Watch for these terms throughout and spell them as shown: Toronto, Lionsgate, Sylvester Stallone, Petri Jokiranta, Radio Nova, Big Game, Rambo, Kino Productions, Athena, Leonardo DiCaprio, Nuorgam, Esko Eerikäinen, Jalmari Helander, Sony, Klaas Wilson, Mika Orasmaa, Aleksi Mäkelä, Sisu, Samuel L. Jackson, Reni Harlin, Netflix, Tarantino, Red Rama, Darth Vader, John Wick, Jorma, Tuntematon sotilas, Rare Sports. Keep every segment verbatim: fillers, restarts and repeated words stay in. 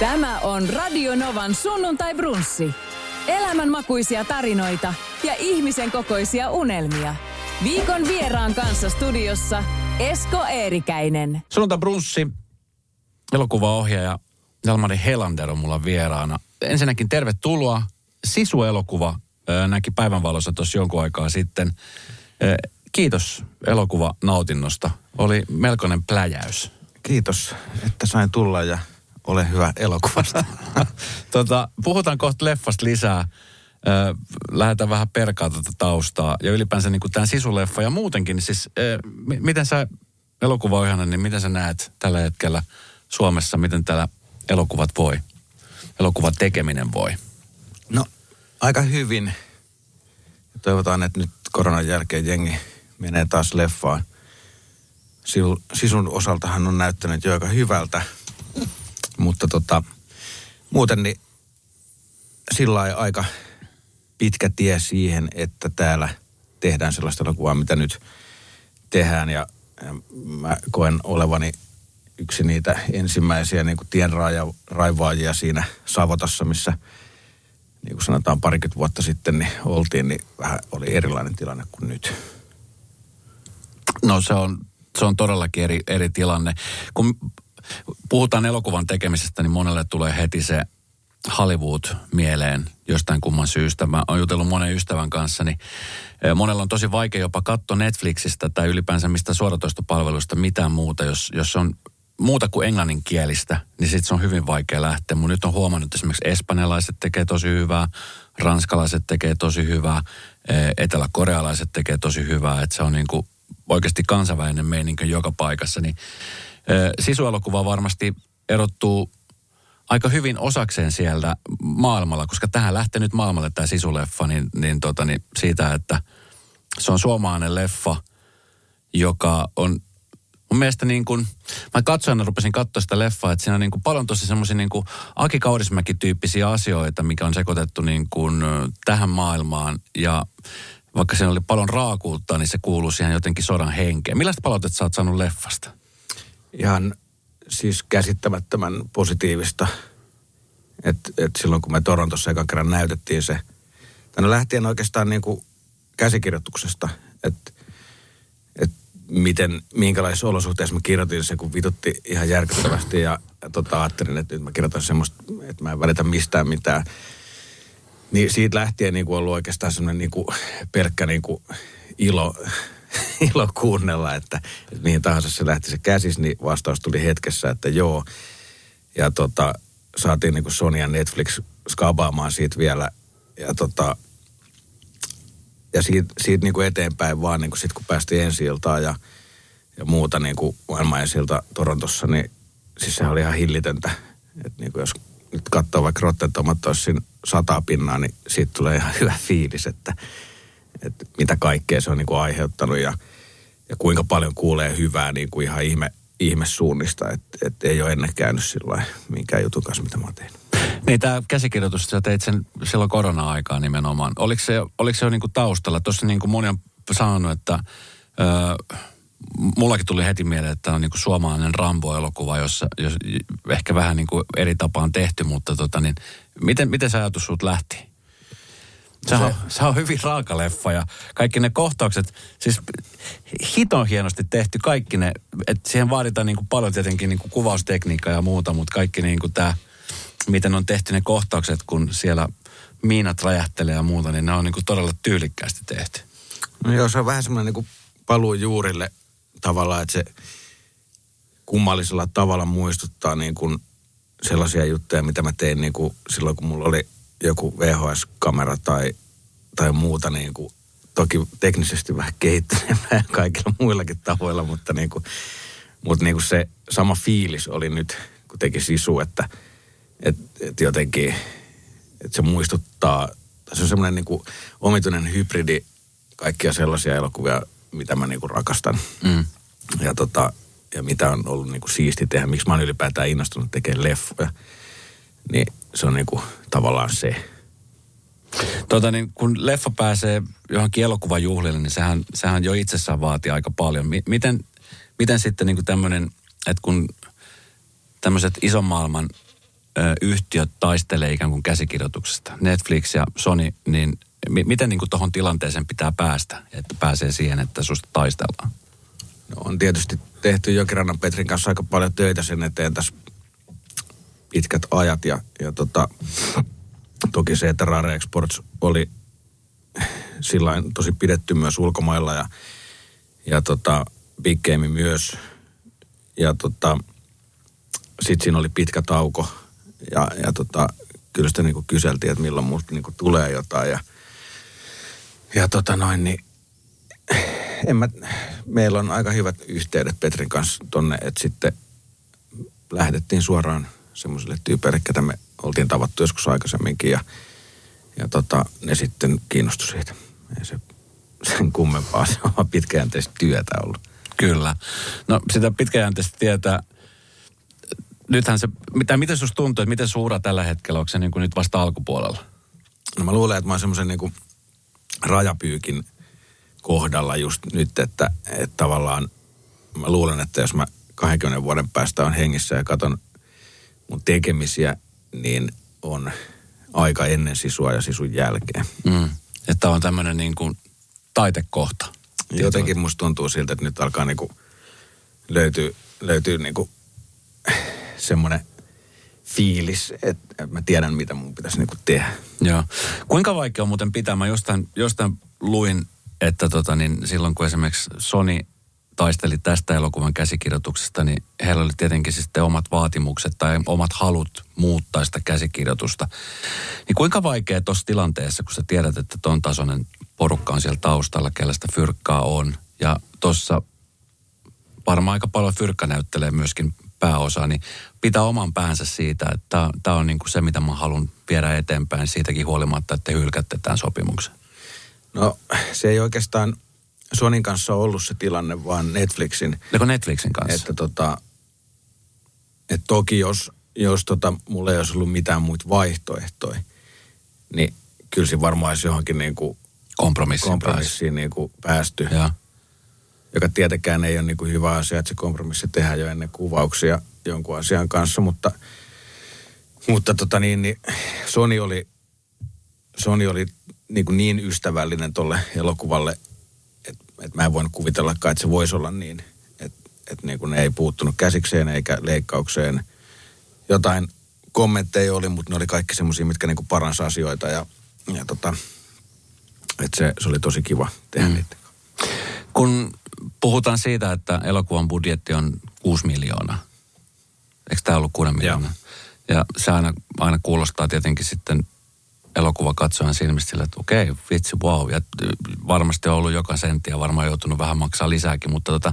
Tämä on Radio Novan sunnuntai-brunssi. Elämänmakuisia tarinoita ja ihmisen kokoisia unelmia. Viikon vieraan kanssa studiossa Esko Eerikäinen. Sunnuntai-brunssi, elokuvaohjaaja Jalmari Helander on mulla vieraana. Ensinnäkin tervetuloa. Sisu-elokuva näki päivänvalossa tuossa jonkun aikaa sitten. Kiitos elokuvanautinnosta. Oli melkoinen pläjäys. Kiitos, että sain tulla ja ole hyvä elokuvasta. tota, puhutaan kohta leffasta lisää. Lähdetään vähän perkaa tätä taustaa. Ja ylipäänsä niin kuin tämän Sisu-leffa ja muutenkin. Siis, m- miten sä elokuvaohjaajana, niin miten sä näet tällä hetkellä Suomessa, miten täällä elokuvat voi? Elokuvan tekeminen voi? No, aika hyvin. Toivotaan, että nyt koronan jälkeen jengi menee taas leffaan. Sisun osaltahan on näyttänyt jo aika hyvältä, mutta tota, muuten niin sillä lailla aika pitkä tie siihen, että täällä tehdään sellaista elokuvaa, mitä nyt tehdään. Ja mä koen olevani yksi niitä ensimmäisiä niin kuin tienraivaajia siinä Savotassa, missä niin kuin sanotaan parikymmentä vuotta sitten niin oltiin, niin vähän oli erilainen tilanne kuin nyt. No se on, se on todellakin eri, eri tilanne. Kun puhutaan elokuvan tekemisestä, niin monelle tulee heti se Hollywood mieleen jostain kumman syystä. Mä oon jutellut monen ystävän kanssa, niin monella on tosi vaikea jopa katsoa Netflixistä tai ylipäänsä mistä suoratoistopalveluista mitään muuta. Jos, jos on muuta kuin englanninkielistä, niin sit se on hyvin vaikea lähteä. Mun nyt on huomannut, että esimerkiksi espanjalaiset tekee tosi hyvää, ranskalaiset tekee tosi hyvää, eteläkorealaiset tekee tosi hyvää, että se on niin kuin oikeasti kansainvälinen meininki joka paikassa, niin Sisu-elokuva varmasti erottuu aika hyvin osakseen siellä maailmalla, koska tähän lähtee nyt maailmalle tämä Sisu-leffa, niin, niin, tota, niin siitä, että se on suomalainen leffa, joka on mun mielestä niin kuin, mä katsojana rupesin katsoa sitä leffaa, että siinä on niin kuin paljon tosi semmoisia niin kuin Aki Kaurismäki-tyyppisiä asioita, mikä on sekoitettu niin kuin tähän maailmaan ja vaikka siinä oli paljon raakuutta, niin se kuului siihen jotenkin sodan henkeen. Millaista palautetta sä oot saanut leffasta? Ihan siis käsittämättömän positiivista. Että et silloin kun me Torontossa ekan kerran näytettiin se, tänne lähtien oikeastaan niin kuin käsikirjoituksesta, että et miten, minkälaisissa olosuhteissa mä kirjoitin se, kun vitutti ihan järkyttävästi ja, ja tota, ajattelin, että nyt mä kirjoitan semmoista, että mä en välitä mistään mitään. Niin siitä lähtien niin kuin ollut oikeastaan semmoinen niin kuin pelkkä niin kuin ilo, ilo kuunnella, että, että mihin tahansa se lähti se käsis, niin vastaus tuli hetkessä, että joo. Ja tota, saatiin niin kuin Sony ja Netflix skabaamaan siitä vielä. Ja, tota, ja siitä, siitä niin kuin eteenpäin vaan, niin kuin sit kun päästiin ensi iltaan ja, ja muuta niin kuin maailman ensi ilta Torontossa, niin siis sehän oli ihan hillitöntä, että niin kuin jos nyt katsoo vaikka Rotten Tomatoes siinä sataa pinnaa, niin siitä tulee ihan hyvä fiilis, että, että mitä kaikkea se on niin kuin aiheuttanut ja, ja kuinka paljon kuulee hyvää niin kuin ihan ihme, ihmesuunnista, että, että ei ole ennen käynyt sillä minkään jutun kanssa, mitä mä oon tehnyt. Niin tämä käsikirjoitus, sä teit sen silloin korona-aikaa nimenomaan. Oliko se, oliko se jo niin kuin taustalla? Tuossa niin kuin moni on sanonut, että Öö, mullakin tuli heti mieleen, että tämä on niin kuin suomalainen Rambo-elokuva, jossa jos, ehkä vähän niin kuin eri tapaan tehty, mutta tota niin, miten, miten se ajatus sut lähti? Se on, se on hyvin raaka leffa ja kaikki ne kohtaukset, siis hiton hienosti tehty kaikki ne, että siihen vaaditaan niin kuin paljon tietenkin niin kuin kuvaustekniikkaa ja muuta, mutta kaikki niin kuin tämä, miten on tehty ne kohtaukset, kun siellä miinat räjähtelee ja muuta, niin ne on niin kuin todella tyylikkäästi tehty. No joo, se on vähän semmoinen niin kuin paluu juurille tavallaan, että se kummallisella tavalla muistuttaa niin kuin sellaisia juttuja, mitä mä tein niin kuin silloin, kun mulla oli joku V H S-kamera tai, tai muuta. Niin kuin, toki teknisesti vähän kehittyneempää kaikilla muillakin tavoilla, mutta, niin kuin, mutta niin kuin se sama fiilis oli nyt, kun teki Sisu, että et, et jotenkin et se muistuttaa. Se on semmoinen niin kuin omituinen hybridi kaikkia sellaisia elokuvia, mitä mä niinku rakastan mm. ja, tota, ja mitä on ollut niinku siisti tehdä. Miksi mä oon ylipäätään innostunut tekemään leffoja, niin se on niinku tavallaan se. Tota niin, kun leffa pääsee johonkin elokuvajuhlille, niin sehän, sehän jo itsessään vaatii aika paljon. Miten, miten sitten niinku tämmönen, että kun tämmöiset ison maailman yhtiöt taistelee ikään kuin käsikirjoituksesta, Netflix ja Sony, niin miten niin kuin tuohon tilanteeseen pitää päästä, että pääsee siihen, että susta taistellaan? No, on tietysti tehty Jokirannan Petrin kanssa aika paljon töitä sen eteen tässä pitkät ajat. Ja, ja tota, toki se, että Rare Sports oli sillain tosi pidetty myös ulkomailla ja, ja tota, Big Game myös. Ja tota, sitten siinä oli pitkä tauko ja, ja tota, kyllä sitä niinku kyseltiin, että milloin musta niinku tulee jotain. Ja, ja tota noin, niin en mä, meillä on aika hyvät yhteydet Petrin kanssa tonne, että sitten lähdettiin suoraan semmoiselle tyypeille, ketä me oltiin tavattu joskus aikaisemminkin ja, ja tota, ne sitten kiinnostui siitä. Ei se sen kummempaa, se on pitkäjänteistä työtä ollut. Kyllä. No sitä pitkäjänteistä tietää. Nythän se, mitä, miten sinusta tuntuu, että miten suura tällä hetkellä, onko se niin kuin nyt vasta alkupuolella? No mä luulen, että mä oon semmoisen niin kuin rajapyykin kohdalla just nyt, että, että tavallaan mä luulen, että jos mä kahdenkymmenen vuoden päästä on hengissä ja katon mun tekemisiä, niin on aika ennen sisua ja sisun jälkeen. Mm. Että on tämmöinen niin kuin taitekohta. Jotenkin musta tuntuu siltä, että nyt alkaa niin kuin löytyy, löytyy niin kuin semmoinen fiilis, että mä tiedän, mitä mun pitäisi niinku tehdä. Joo. Kuinka vaikea on muuten pitää? Mä jostain, jostain luin, että tota, niin silloin kun esimerkiksi Sony taisteli tästä elokuvan käsikirjoituksesta, niin heillä oli tietenkin sitten omat vaatimukset tai omat halut muuttaa sitä käsikirjoitusta. Niin kuinka vaikea tuossa tilanteessa, kun sä tiedät, että ton tasoinen porukka on siellä taustalla, kellä sitä fyrkkaa on, ja tuossa varmaan aika paljon fyrkka näyttelee myöskin pääosa, niin pitää oman päänsä siitä, että tämä on niinku se, mitä mä haluan viedä eteenpäin siitäkin huolimatta, että te hylkätte tämän sopimuksen. No se ei oikeastaan Sonyn kanssa ollut se tilanne, vaan Netflixin. Joko Netflixin kanssa? Että tota, et toki jos, jos tota, mulla ei olisi ollut mitään muita vaihtoehtoja, niin kyllä siinä varmaan olisi johonkin niinku kompromissiin, kompromissiin päästy. Niinku päästy. Ja. Joka tietenkään ei ole niin kuin hyvä asia, että se kompromissi tehdään jo ennen kuvauksia jonkun asian kanssa, mutta, mutta tota niin, niin Sony oli, Sony oli niin, kuin niin ystävällinen tuolle elokuvalle, että, että mä en voinut kuvitellakaan, että se voisi olla niin, että, että niin kuin ne ei puuttunut käsikseen eikä leikkaukseen. Jotain kommentteja oli, mutta ne oli kaikki semmoisia, mitkä niin kuin paransi asioita ja, ja tota, että se, se oli tosi kiva tehdä mm. niitä. Kun puhutaan siitä, että elokuvan budjetti on kuusi miljoonaa. Eikö tämä ollut kuusi miljoonaa? Ja se aina, aina kuulostaa tietenkin sitten elokuvakatsojan silmistä sillä, että okei, okay, vitsi, wow. Ja varmasti on ollut joka sentti ja varmaan joutunut vähän maksaa lisääkin. Mutta tota,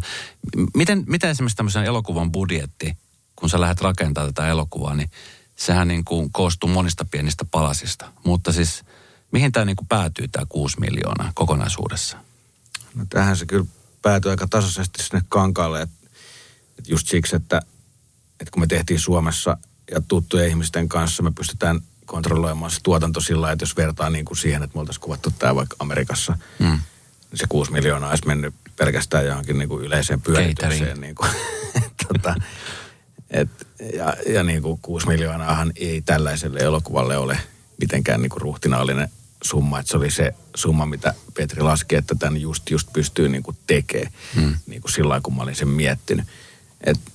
miten, miten esimerkiksi tämmöisen elokuvan budjetti, kun sä lähdet rakentamaan tätä elokuvaa, niin sehän niin kuin koostuu monista pienistä palasista. Mutta siis mihin tämä niin kuin päätyy tämä kuusi miljoonaa kokonaisuudessa? No tähän se kyllä päätyi aika tasaisesti sinne kankaalle. Et, et just siksi, että et kun me tehtiin Suomessa ja tuttujen ihmisten kanssa, me pystytään kontrolloimaan se tuotanto sillä lailla, että jos vertaa niin kuin siihen, että me oltaisiin kuvattu tämä vaikka Amerikassa, mm. niin se kuusi miljoonaa olisi mennyt pelkästään johonkin niin kuin yleiseen pyöritykseen. Niin kuin, tota, et, ja ja niin kuin kuusi miljoonaahan ei tällaiselle elokuvalle ole mitenkään niin kuin ruhtinaallinen summa, että se oli se summa, mitä Petri laski, että tämän just, just pystyy niin kuin tekemään, mm. niin kuin sillä lailla, kun mä olin sen miettinyt. Että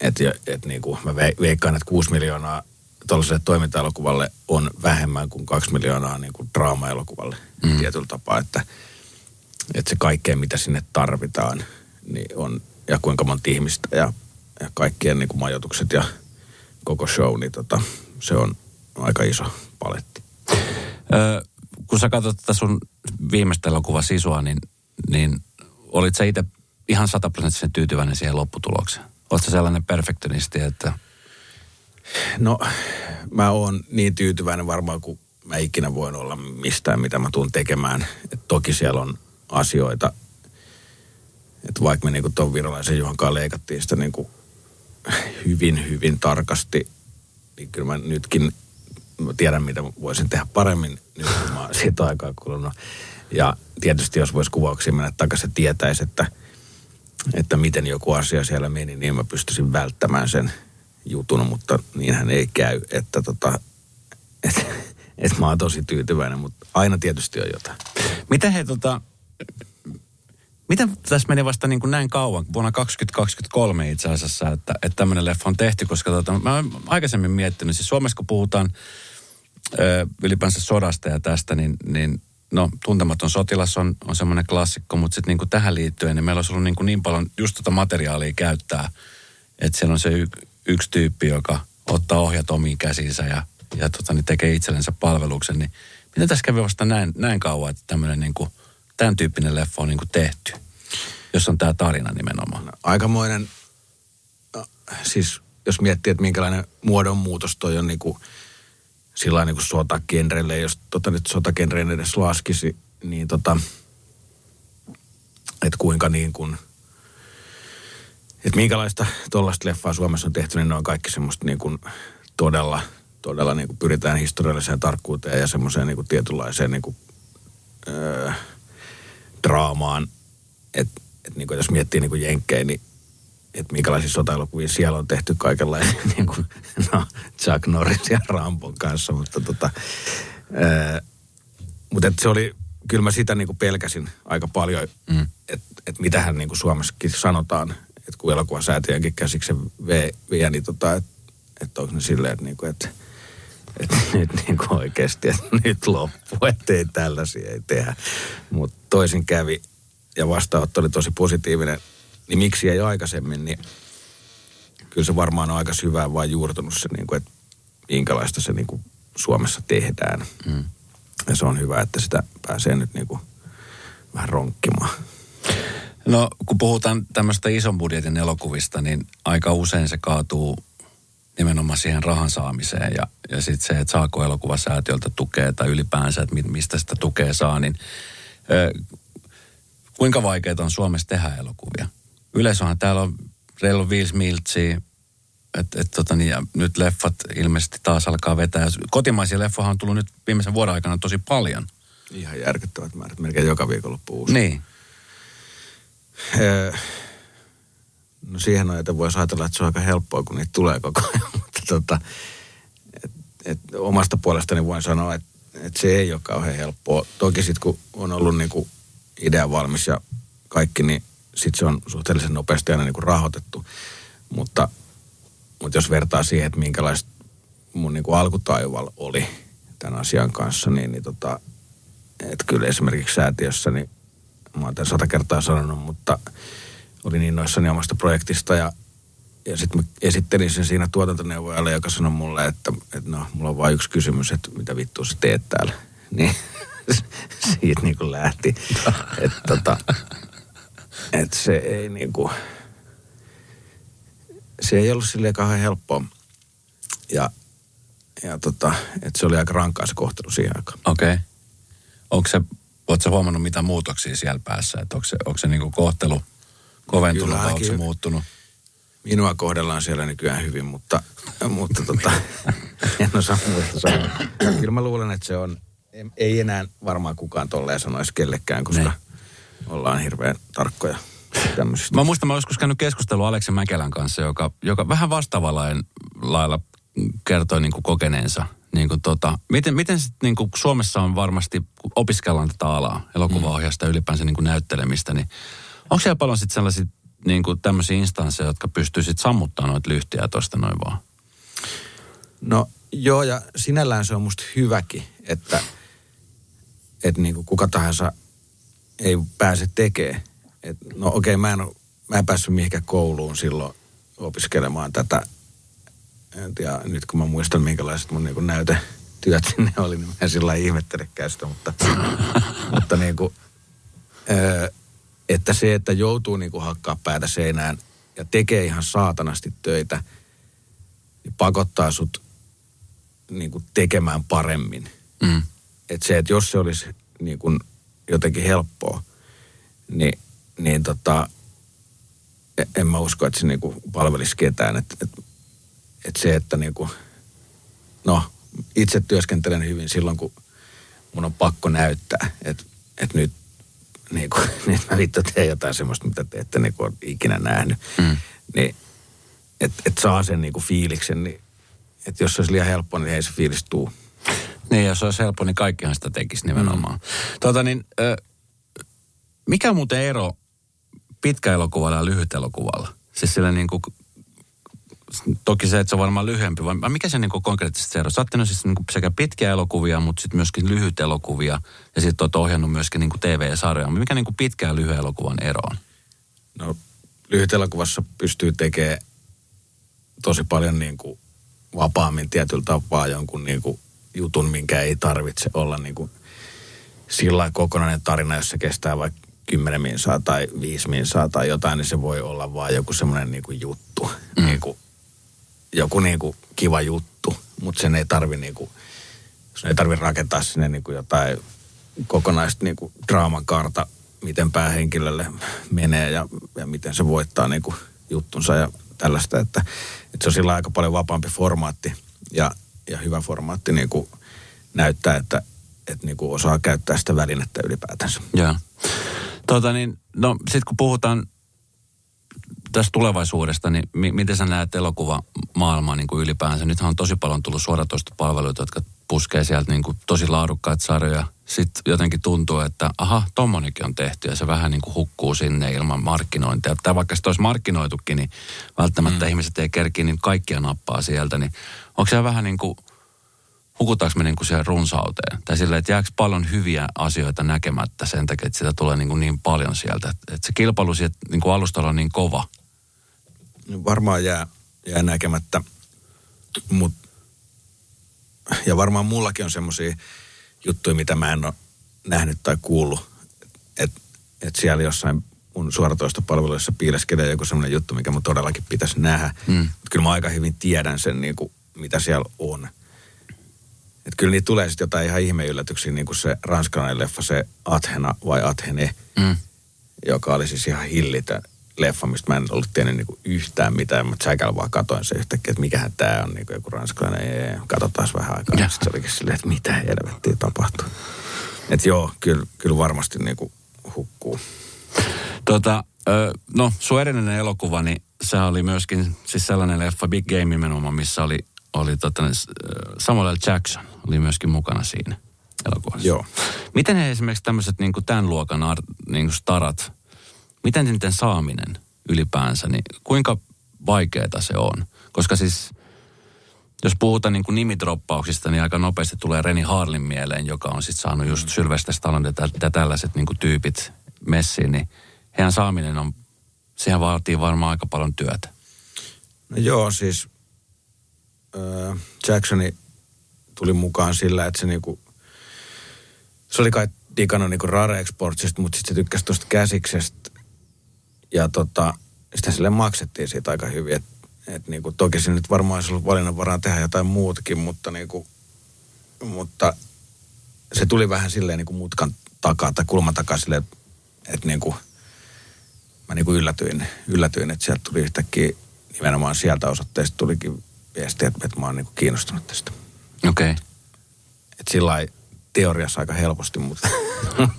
et, et niin kuin mä veikkaan, että kuusi miljoonaa tuollaiselle toiminta-elokuvalle on vähemmän kuin kaksi miljoonaa niin kuin draama-elokuvalle mm. tietyllä tapaa, että, että se kaikkea, mitä sinne tarvitaan, niin on, ja kuinka monta ihmistä ja, ja kaikkien niin kuin majoitukset ja koko show, niin tota, se on aika iso paletti. Ö- Kun sä katsot tätä sun viimeistä elokuvaa Sisua, niin, niin olit sä itse ihan sataprosenttisen tyytyväinen siihen lopputulokseen? Oletko sä sellainen perfektionisti, että... No, mä oon niin tyytyväinen varmaan, kun mä ikinä voin olla mistään, mitä mä tuun tekemään. Et toki siellä on asioita, että vaikka me niinku ton Virolaisen Juhankaan leikattiin sitä niinku hyvin, hyvin tarkasti, niin kyllä mä nytkin... Mä tiedän, mitä voisin tehdä paremmin nyt, kun mä oon siitä aikaa kulunut. Ja tietysti, jos voisi kuvauksia mennä takaisin, tietäisi, että, että miten joku asia siellä meni, niin mä pystyisin välttämään sen. jutun, mutta niinhän ei käy, että tota, et, et mä oon tosi tyytyväinen, mutta aina tietysti on jotain. Mitä he tota, mitä tässä meni vasta niin kuin näin kauan, vuonna kaksituhattakaksikymmentäkolme itse asiassa, että, että tämmöinen leffa on tehty, koska tota, mä oon aikaisemmin miettinyt, siis Suomessa kun puhutaan ö, ylipäänsä sodasta ja tästä, niin, niin no, Tuntematon sotilas on, on semmoinen klassikko, mutta sitten niinku tähän liittyen, niin meillä olisi ollut niinku niin paljon just tota materiaalia käyttää, että siellä on se y, yksi tyyppi, joka ottaa ohjat omiin käsiinsä ja, ja tota, niin tekee itsellensä palveluksen. Niin, miten tässä kävi vasta näin, näin kauan, että tämmöinen niinku, tämän tyyppinen leffa on niinku tehty, jos on tämä tarina nimenomaan? Aikamoinen, no, siis jos miettii, että minkälainen muodonmuutos toi on niinku, sillä niin kuin sotagenreille, jos tota nyt sotagenreen edes laskisi, niin tota, että kuinka niin kuin, että minkälaista tollaista leffaa Suomessa on tehty, niin ne on kaikki semmoista niin kuin todella, todella niin kuin pyritään historialliseen tarkkuuteen ja semmoiseen niin kuin tietynlaiseen niin kuin öö, draamaan, että et niin kuin jos miettii niin kuin jenkkejä, niin että minkälaisia sotaelokuvia siellä on tehty kaikenlaisia, niin kuin, no, Chuck Norris ja Rambon kanssa, mutta tota, ää, mut et se oli, kyllä mä sitä niin kuin pelkäsin aika paljon, mm. että et mitähän niin kuin Suomessakin sanotaan, että kun elokuvasäätiönkin käsiksen vie, niin tota, että et onko ne silleen, että niinku, et, et nyt niin kuin oikeasti, että nyt loppu, ettei tällaisia ei tehdä, mutta toisin kävi ja vastaanotto oli tosi positiivinen. Niin miksi ei aikaisemmin, niin kyllä se varmaan on aika syvään vaan juurtunut se, niin kuin, että minkälaista se niin kuin Suomessa tehdään. Mm. Ja se on hyvä, että sitä pääsee nyt niin kuin vähän ronkkimaan. No, kun puhutaan tämmöistä ison budjetin elokuvista, niin aika usein se kaatuu nimenomaan siihen rahan saamiseen. Ja, ja sitten se, että saako elokuvasäätiöltä tukea tai ylipäänsä, että mistä sitä tukea saa, niin ö, kuinka vaikeaa on Suomessa tehdä elokuvia? Yleisöhän täällä on reilu viisi miltsiä, että et, tota, niin, nyt leffat ilmeisesti taas alkaa vetää. Kotimaisia leffoja on tullut nyt viimeisen vuoden aikana tosi paljon. Ihan järkyttävät määrät, melkein joka viikonloppu uusi. Niin. Öö, no siihen ajaten voisi ajatella, että se on aika helppoa, kun niitä tulee koko ajan. Mutta tota, et, et omasta puolestani voin sanoa, että et se ei ole kauhean helppoa. Toki sitten kun on ollut niinku idea valmis ja kaikki, niin sitten se on suhteellisen nopeasti aina niin kuin rahoitettu. Mutta, mutta jos vertaa siihen, että minkälaista mun niin kuin alkutaivalla oli tämän asian kanssa, niin, niin tota, että kyllä esimerkiksi säätiössä, niin mä oon tämän sata kertaa sanonut, mutta olin niin noissani omasta projektista ja, ja sitten mä esittelin sen siinä tuotantoneuvojalle, joka sanoi mulle, että, että no, mulla on vain yksi kysymys, että mitä vittua sä teet täällä. Niin siitä niin kuin lähti. Että tota, et se ei niinku, se ei ollut silleen kauhean helppoa. Ja, ja tota, että se oli aika rankkaa se kohtelu siihen aikaan. Okei. Okay. Onko se, ootko sä huomannut mitään muutoksia siellä päässä? Että onko se, onko se niinku kohtelu koventunut vai onko se muuttunut? Minua kohdellaan siellä nykyään hyvin, mutta, mutta tota, en osaa muuta sanoa. Kyllä mä luulen, että se on, ei enää varmaan kukaan tolleen sanoisi kellekään, koska ne ollaan hirveän tarkkoja tämmöisistä. Mä muistan, mä olen joskus käynyt keskustelua Aleksi Mäkelän kanssa, joka, joka vähän vastaavalla lailla kertoi niin kuin kokeneensa. Niin kuin tota, miten miten sit, niin kuin Suomessa on varmasti, kun opiskellaan tätä alaa, elokuvaohjausta ja ylipäänsä niin kuin näyttelemistä, niin onko siellä paljon sitten sellaisia niin kuin tämmöisiä instansseja, jotka pystyy sitten sammuttamaan noita lyhtiä tuosta noin vaan? No joo, ja sinällään se on musta hyväkin, että että niin kuin kuka tahansa ei pääse tekemään. Et, no okei, okay, mä, mä en päässyt mihinkään kouluun silloin opiskelemaan tätä. Et, ja nyt kun mä muistan, minkälaiset mun niin kuin näytetyöt sinne oli, niin mä en sillä lailla ihmettelekään sitä. Mutta, mutta niin kuin, että se, että joutuu niin kuin hakkaa päätä seinään ja tekee ihan saatanasti töitä, niin pakottaa sut niin kuin tekemään paremmin. Mm. Että se, että jos se olisi niin kuin jotenkin helppoa, niin, niin tota, en mä usko, että se niin kuin palvelisi ketään. Että et, et se, että niin kuin, no, itse työskentelen hyvin silloin, kun mun on pakko näyttää, että et nyt, niin kuin, nyt mä vittu teen jotain semmoista, mitä te ette niin kuin ole ikinä nähnyt. Mm. Ni, että et saa sen niinku fiiliksen, niin että jos se olisi liian helppo, niin ei se fiilis tuu. Niin, jos se olisi helppo, niin kaikkihan sitä tekisi nimenomaan. Mm. Tuota niin, ö, mikä muuten ero pitkäelokuvalla ja lyhytelokuvalla? Siis sillä niin kuin, toki se, että se on varmaan lyhyempi, vai mikä se niin kuin konkreettisesti ero? Sä oot tehnyt siis niin kuin sekä pitkiä elokuvia, mutta sitten myöskin lyhytelokuvia, ja sitten oot ohjannut myöskin niin kuin T V-sarjaa. Mikä niin kuin pitkä ja lyhyen elokuvan ero on? No, lyhytelokuvassa pystyy tekemään tosi paljon niin kuin vapaammin tietyllä tapaa jonkun niin kuin jutun, minkä ei tarvitse olla niin kuin sillä kokonainen tarina, jos se kestää vaikka kymmenen minsaa tai viisi minsaa tai jotain, niin se voi olla vaan joku semmoinen niin kuin juttu. Mm. Niin kuin, joku niin kuin kiva juttu, mutta sen ei tarvi niin kuin, sen ei tarvi rakentaa sinne niin kuin jotain kokonaista niin kuin draamakaarta, miten päähenkilölle menee ja, ja miten se voittaa niin kuin juttunsa ja tällaista, että, että se on sillä aika paljon vapaampi formaatti ja, ja hyvä formaatti niin kuin näyttää, että, että niin kuin osaa käyttää sitä välinettä ylipäätänsä. Joo. Tuota niin, no sit kun puhutaan tästä tulevaisuudesta, niin mi- miten sä näet elokuvamaailmaa niin kuin ylipäänsä? Nythän on tosi paljon tullut suoratoistopalveluita, jotka puskee sieltä niin kuin tosi laadukkaita sarjoja. Sitten jotenkin tuntuu, että aha, tommonenkin on tehty ja se vähän niin kuin hukkuu sinne ilman markkinointia. Tai vaikka sitä olisi markkinoitukin, niin välttämättä mm. ihmiset ei kerkiä, niin kaikkia nappaa sieltä. Niin onko se vähän niin kuin, hukutaanko me niin kuin siihen runsauteen? Tai silleen, että jääkö paljon hyviä asioita näkemättä sen takia, että sitä tulee niin, kuin niin paljon sieltä. Että se kilpailu sieltä niin kuin alustalla on niin kova. No varmaan jää, jää näkemättä, mut ja varmaan mullakin on semmoisia juttuja, mitä mä en ole nähnyt tai kuullut, että et siellä jossain mun suoratoistopalveluissa piileskelee joku semmoinen juttu, mikä mun todellakin pitäisi nähdä. Mm. Mutta kyllä mä aika hyvin tiedän sen, niin kuin, mitä siellä on. Että kyllä niitä tulee sitten jotain ihan ihmeyllätyksiä, niin kuin se ranskalainen leffa, se Athena vai Athene, mm. joka oli siis ihan hillitön leffa, mistä mä en ollut tiennyt niinku yhtään mitään, mutta säikällä vaan katoin se yhtäkkiä, että mikähän tää on, niinku joku ranskalainen, katsotaan vähän aikaa, ja sitten se olikin silleen, että mitä helvettiä tapahtuu. Että joo, kyllä, kyllä varmasti niinku hukkuu. Tota, no sun erillinen elokuva, niin se oli myöskin siis sellainen leffa, Big Game nimenomaan, missä oli, oli tota, Samuel L. Jackson oli myöskin mukana siinä elokuvassa. Joo. Miten he esimerkiksi tämmöiset niinku tämän luokan art, niinku starat, miten niiden saaminen ylipäänsä, niin kuinka vaikeaa se on? Koska siis, jos puhutaan niin kuin nimidroppauksista, niin aika nopeasti tulee Reni Harlin mieleen, joka on sitten saanut just Sylvester Stallone ja tällaiset niin kuin tyypit messiin, niin heidän saaminen on, sehän vaatii varmaan aika paljon työtä. No joo, siis äh, Jacksoni tuli mukaan sillä, että se niinku, se oli kai digannut niinku Rare Sportsista, mutta sitten se tykkäsi tuosta käsiksestä. Ja tota, sitä sille maksettiin siitä aika hyvin. Et, et niinku, toki se nyt varmaan olisi ollut valinnanvaraa tehdä jotain muutakin, mutta, niinku, mutta se tuli vähän silleen niinku mutkan takaa tai kulman takaa silleen, että et niinku, mä niinku yllätyin, yllätyin että sieltä tuli yhtäkkiä nimenomaan sieltä osoitteesta tulikin viestiä, että, että mä oon niinku kiinnostunut tästä. Okei. Okay. Että sillain teoriassa aika helposti, mutta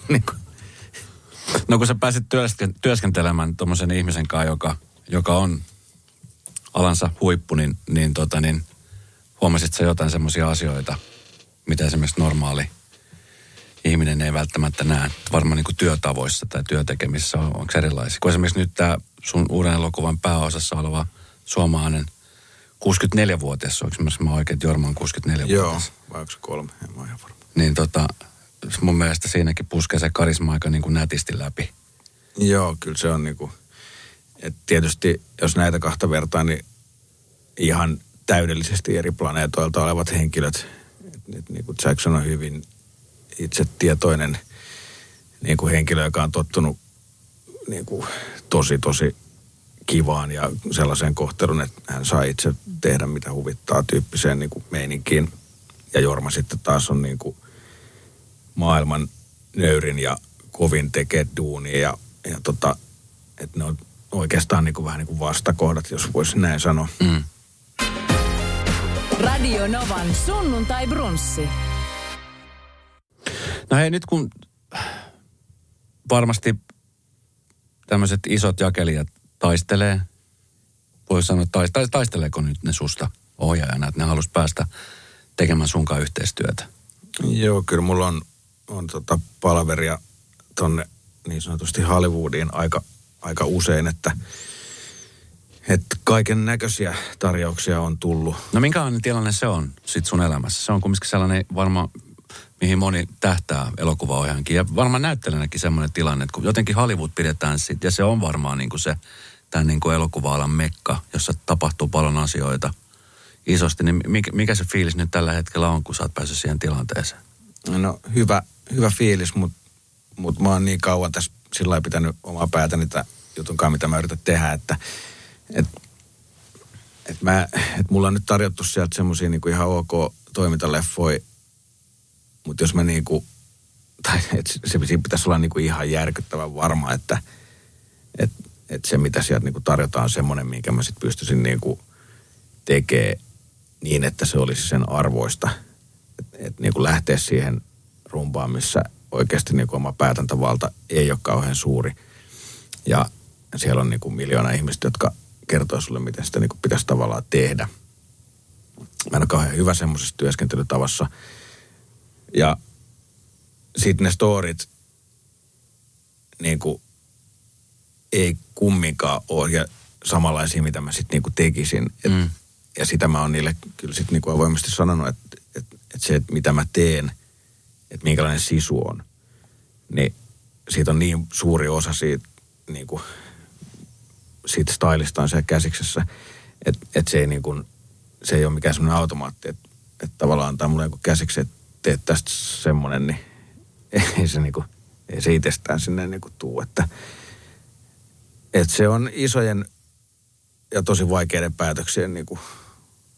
niinku. No kun sä pääsit työskentelemään tuommoisen ihmisen kanssa, joka, joka on alansa huippu, niin, niin, tota, niin huomasit sä jotain semmoisia asioita, mitä esimerkiksi normaali ihminen ei välttämättä näe. Varmaan niin kuin työtavoissa tai työtekemissä on, onko erilaisia. Kun esimerkiksi nyt tämä sun uuden elokuvan pääosassa oleva suomalainen kuusikymmentäneljävuotias, onko mä oikein, että Jorma on kuusikymmentäneljävuotias? Joo, vai onko se kolme? En mä ihan varma. Niin tota, mun mielestä siinäkin puskee se karisma aika niin kuin nätisti läpi. Joo, kyllä se on niin kuin, että tietysti jos näitä kahta vertaa, niin ihan täydellisesti eri planeetoilta olevat henkilöt. Nyt niin kuin Jackson on hyvin itsetietoinen niin kuin henkilö, joka on tottunut niin kuin tosi, tosi kivaan ja sellaiseen kohtelun, että hän saa itse tehdä mitä huvittaa tyyppiseen niin kuin meininkiin. Ja Jorma sitten taas on niin kuin maailman nöyrin ja kovin tekee duunia ja, ja tota, että ne on oikeastaan niinku vähän niin kuin vastakohdat, jos voisi näin sanoa. Mm. Radio Novan sunnuntai brunssi. No hei, nyt kun varmasti tämmöiset isot jakelijat taistelee voi sanoa, taisteleeko nyt ne susta ohjaajana, että ne halusi päästä tekemään sunkaan yhteistyötä? Joo, kyllä mulla on, on tota palaveria tonne niin sanotusti Hollywoodiin aika, aika usein, että että kaiken näköisiä tarjouksia on tullut. No minkälainen tilanne se on sit sun elämässä? Se on kumminkin sellainen varmaan, mihin moni tähtää elokuvaohjaankin. Ja varmaan näyttelijänäkin semmoinen tilanne, että kun jotenkin Hollywood pidetään sit, ja se on varmaan niin kuin se tämän niin kuin elokuva-alan mekka, jossa tapahtuu paljon asioita isosti. Niin mikä, mikä se fiilis nyt tällä hetkellä on, kun sä oot päässyt siihen tilanteeseen? No hyvä, hyvä fiilis, mutta mut mä oon niin kauan tässä sillä lailla pitänyt omaa päätäni niitä jutunkaan, mitä mä yritän tehdä, että Et, et mä, et mulla on nyt tarjottu sieltä semmosia niinku ihan ok toimintaleffoja, mutta jos mä niinku, tai et se pitäisi olla niinku ihan järkyttävän varma, että et, et se mitä sieltä niinku tarjotaan on semmonen, minkä mä sit pystyisin niinku tekemään niin, että se olisi sen arvoista. Että et niinku lähteä siihen rumpaan, missä oikeasti niinku oma päätäntävalta ei ole kauhean suuri. Ja siellä on niinku miljoona ihmistä, jotka kertoo sulle, miten sitä niin kuin pitäisi tavallaan tehdä. Mä en ole kauhean hyvä semmoisessa työskentelytavassa. Ja sitten ne storit niin kuin ei kumminkaan ole samanlaisia, mitä mä sitten niin kuin tekisin. Et, mm. Ja sitä mä oon niille kyllä sitten niin kuin avoimesti sanonut, että et, et se, että mitä mä teen, että minkälainen sisu on, niin siitä on niin suuri osa siitä niin kuin siitä stylista on siellä käsiksessä, että et se, niin se ei ole mikään semmoinen automaatti, että et tavallaan antaa mulle joku käsiksi, että teet tästä semmoinen, niin ei se, niin kuin, ei se itsestään sinne niin kuin tuu. Että et se on isojen ja tosi vaikeiden päätöksien niin kuin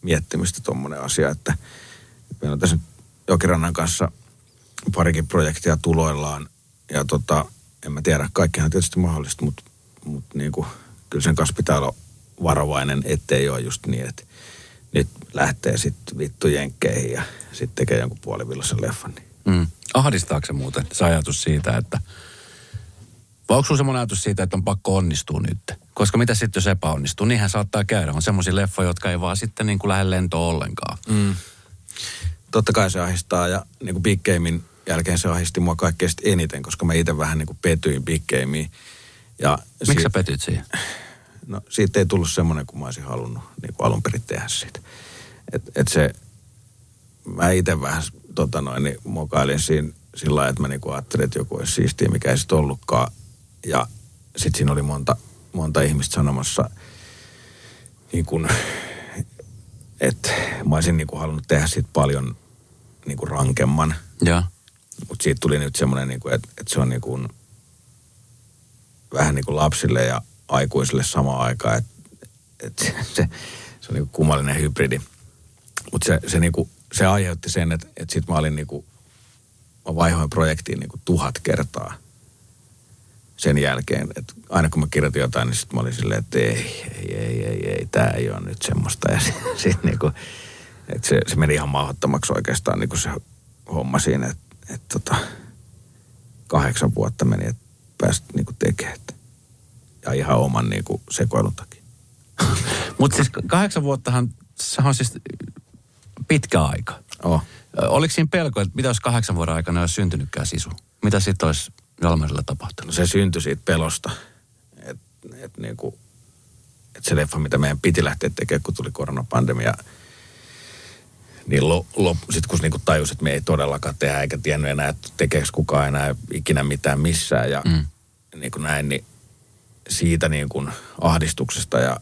miettimistä tuommoinen asia, että et meillä on tässä Jokirannan kanssa parikin projektia tuloillaan, ja tota, en mä tiedä, kaikkihan on tietysti mahdollista, mutta mut niin kuin kyllä sen kanssa pitää olla varovainen, ettei ole just niin, että nyt lähtee sitten vittu jenkkeihin ja sitten tekee jonkun puolivillaisen leffan. Mm. Ahdistaako se muuten se ajatus siitä, että... Vai onko sun semmoinen ajatus siitä, että on pakko onnistua nyt? Koska mitä sitten jos epäonnistuu? Niinhän saattaa käydä. On semmoisia leffoja, jotka ei vaan sitten niin kuin lähde lentoon ollenkaan. Mm. Totta kai se ahdistaa, ja niin kuin Big Gamein jälkeen se ahdisti mua kaikkein eniten, koska mä itse vähän niin kuin petyin Big Gameen. Miksi siit... sä petyt siihen? No siitä ei tullut semmoinen, kun mä olisin halunnut niin kuin alun perin tehdä siitä. Että et se, mä itse vähän tota noin, niin mokailin siinä sillä lailla, että mä niin kuin ajattelin, että joku olisi siistiä, mikä ei sitten ollutkaan. Ja sit siinä oli monta, monta ihmistä sanomassa, niin kuin, että mä olisin niin kuin halunnut tehdä siitä paljon niin kuin rankemman. Ja. Mut siitä tuli nyt semmoinen, niin kuin, että, että se on niin kuin vähän niin kuin lapsille ja aikuisille samaan aikaan, että et se, se on niin kuin kummallinen hybridi. Mutta se, se, niin kuin, se aiheutti sen, että et sit mä olin niin kuin, mä vaihoin projektiin niin kuin tuhat kertaa sen jälkeen. Et aina kun mä kirjoitin jotain, niin sit mä olin silleen, että ei, ei, ei, ei, ei, tää ei ole nyt semmoista. Ja sitten sit niin kuin, että se, se meni ihan mahdottomaksi oikeastaan niin kuin se homma siinä, että et, tota, kahdeksan vuotta meni, että päästä niinku tekemään. Ja ihan oman niinku sekoilun takia. Mutta siis kahdeksan vuottahan, se on siis pitkä aika. Oh. Oliko siinä pelko, että mitä jos kahdeksan vuoden aikana ei olisi syntynytkään Sisu? Mitä sitten olisi Jalmarilla tapahtunut? No se syntyi siitä pelosta. Että et niinku, et se leffa, mitä meidän piti lähteä tekemään, kun tuli koronapandemia, niin lo, lo, sit kun niinku tajus, että me ei todellakaan tehdä, eikä tiennyt enää, että tekeekö kukaan enää ikinä mitään missään ja mm. niin kuin näin, niin siitä niin kuin ahdistuksesta ja,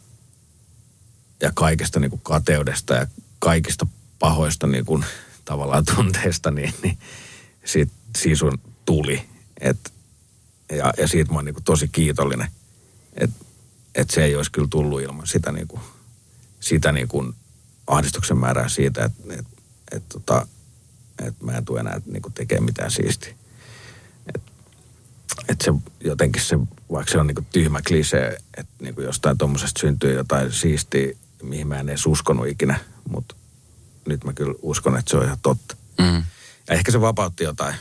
ja kaikesta niin kuin kateudesta ja kaikista pahoista niin kuin tavallaan tunteista, niin, niin siitä Sisun tuli. Et, ja, ja siitä mä oon niin kuin tosi kiitollinen, että et se ei olisi kyllä tullut ilman sitä niin kuin, sitä niin kuin ahdistuksen määrää siitä, että et, et, tota, et mä en tule enää niinku tekemään mitään siistiä. Että et se jotenkin se, vaikka se on niinku tyhmä klisee, että niinku jostain tommosesta syntyy jotain siistiä, mihin mä en edes uskonut ikinä, mutta nyt mä kyllä uskon, että se on ihan totta. Mm. Ja ehkä se vapautti jotain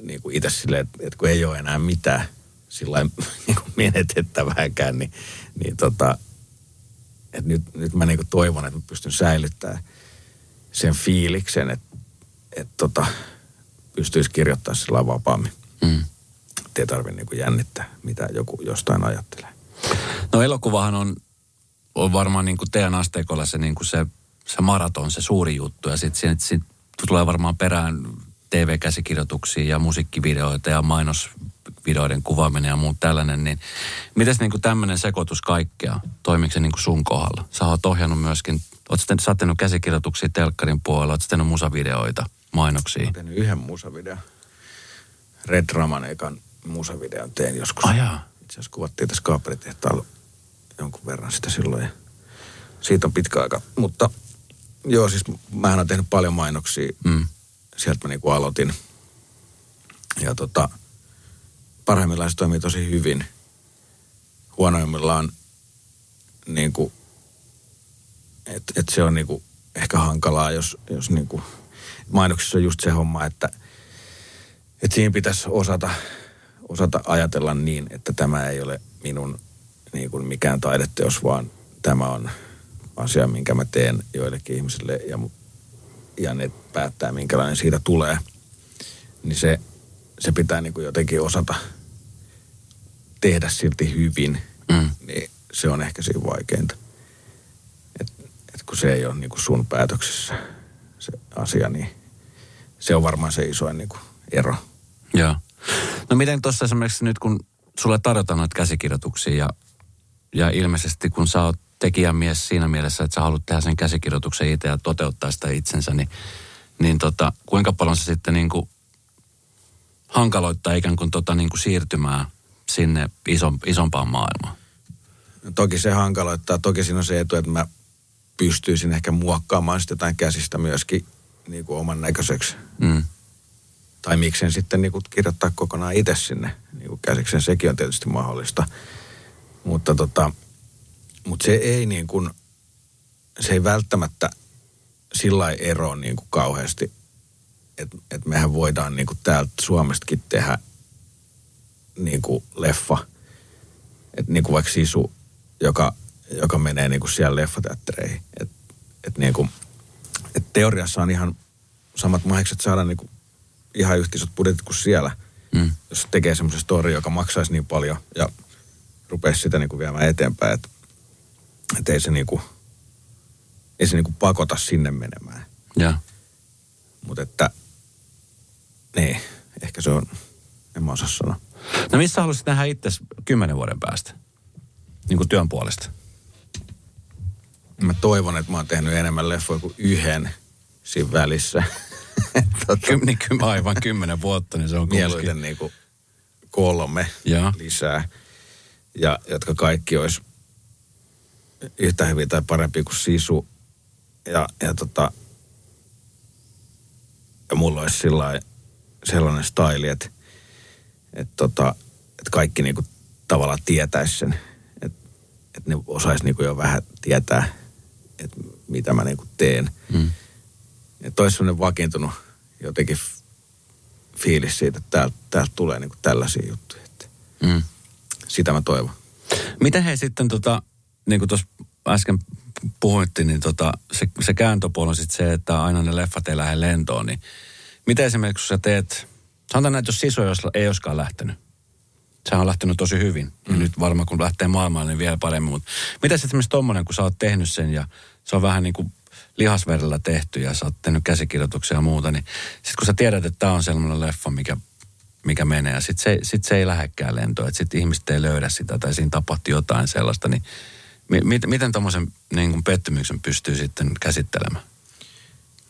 niinku itse silleen, että et kun ei ole enää mitään sillä lailla niinku menetettäväänkään, niin, niin tota... että nyt, nyt mä niinku toivon, että mä pystyn säilyttämään sen fiiliksen, että et tota, pystyisi kirjoittamaan sillä vapaammin. Mm. Ei tarvitse niinku jännittää, mitä joku jostain ajattelee. No elokuvahan on, on varmaan niinku teidän asteikolla se, niinku se, se maraton, se suuri juttu. Ja sitten sit, sit tulee varmaan perään T V-käsikirjoituksia ja musiikkivideoita ja mainosvideoiden kuvaaminen ja muu tällainen. Niin, mites niinku tämmöinen sekoitus kaikkea? Toimiiko se niinku sun kohdalla? Sä oot ohjannut myöskin, oot sä tehnyt käsikirjoituksia telkkarin puolella, oot sä tehnyt musavideoita, mainoksia? Mä oon tehnyt yhden musavideon. Red Raman ekan musavideon tein joskus. Ajaa. Itse asiassa kuvattiin tässä Kaaperitehtaalla jonkun verran sitä silloin ja siitä on pitkä aika. Mutta joo, siis mähän olen tehnyt paljon mainoksia. Mm. Sieltä mä niinku aloitin. Ja tota, parhaimmillaan se toimii tosi hyvin. Huonoimmillaan niinku, että et se on niinku ehkä hankalaa, jos, jos niinku, mainoksissa on just se homma, että et siinä pitäisi osata, osata ajatella niin, että tämä ei ole minun niin kuin mikään taideteos, vaan tämä on asia, minkä mä teen joillekin ihmisille ja, ja ne päättää, minkälainen siitä tulee. Niin se, se pitää niin kuin jotenkin osata tehdä silti hyvin, mm. niin se on ehkä siinä vaikeinta. Et, et kun se ei ole niin kuin sun päätöksessä se asia, niin se on varmaan se isoin niin kuin ero. Joo. No miten tuossa esimerkiksi nyt, kun sulle tarjotaan noita käsikirjoituksia ja, ja ilmeisesti kun sä oot tekijämies siinä mielessä, että sä haluat tehdä sen käsikirjoituksen itse ja toteuttaa sitä itsensä, niin, niin tota, kuinka paljon se sitten niin kuin hankaloittaa ikään kuin, tota niin kuin siirtymää sinne ison, isompaan maailmaan? No toki se hankaloittaa. Toki siinä on se etu, että mä pystyisin ehkä muokkaamaan sitä jotain käsistä myöskin niin kuin oman näköiseksi. Mm. Tai miksen sitten niin kuin kirjoittaa kokonaan itse sinne niin kuin käsiksen, sekin on tietysti mahdollista. Mutta tota, mut se ei niin kuin, se ei välttämättä sillai ero niin kuin kauheasti, että et mehän voidaan niin kuin täältä Suomestakin tehdä niin kuin leffa. Että niin kuin vaikka Sisu, joka, joka menee niin kuin siellä leffateattereihin. Että et niin kuin, et teoriassa on ihan samat mahikset saada niin kuin ihan yhtä isot budjetit kuin siellä, mm. jos tekee semmoisen story, joka maksaisi niin paljon ja rupeaisi sitä niin kuin viemään eteenpäin, että et ei se, niin kuin, ei se niin kuin pakota sinne menemään. Yeah. Mutta että, niin, ehkä se on, en mä osaa sanoa. No missä haluaisit nähdä itsesi kymmenen vuoden päästä? Niin kuin työn puolesta. Mä toivon, että mä oon tehnyt enemmän leffoja kuin yhden siinä välissä. Kymmen, kymmen, aivan kymmenen vuotta, niin se on kuitenkin. Mieluiten niin kuin kolme ja lisää, ja, jotka kaikki olisi yhtä hyviä tai parempia kuin Sisu. Ja, ja, tota, ja mulla olisi sillai, sellainen staili, että et tota, et kaikki niin kuin tavallaan tietäisi sen. Että et ne osaisi niin kuin jo vähän tietää, että mitä mä niin kuin teen. Hmm. Että olisi sellainen vakiintunut jotenkin fiilis siitä, että täältä, täältä tulee niin kuin tällaisia juttuja. Mm. Sitä mä toivon. Miten hei sitten, tota, niin kuin tuossa äsken puhuttiin, niin tota, se, se kääntöpuoli on sitten se, että aina ne leffat ei lähde lentoon. Niin miten esimerkiksi, kun sä teet, sanotaan näitä, jos Sisu ei olisikaan lähtenyt. Sehän on lähtenyt tosi hyvin. Mm. Nyt varmaan kun lähtee maailmaan, niin vielä paremmin. Mutta miten sitten esimerkiksi tommoinen, kun sä oot tehnyt sen ja se on vähän niin kuin lihasverellä tehty ja sä oot tehnyt käsikirjoituksia ja muuta, niin sit kun sä tiedät, että tää on sellainen leffa, mikä, mikä menee, ja sit se, sit se ei lähdekään lentoon, että sit ihmiset ei löydä sitä, tai siinä tapahtui jotain sellaista, niin mi- miten tommosen niin kun pettymyksen pystyy sitten käsittelemään?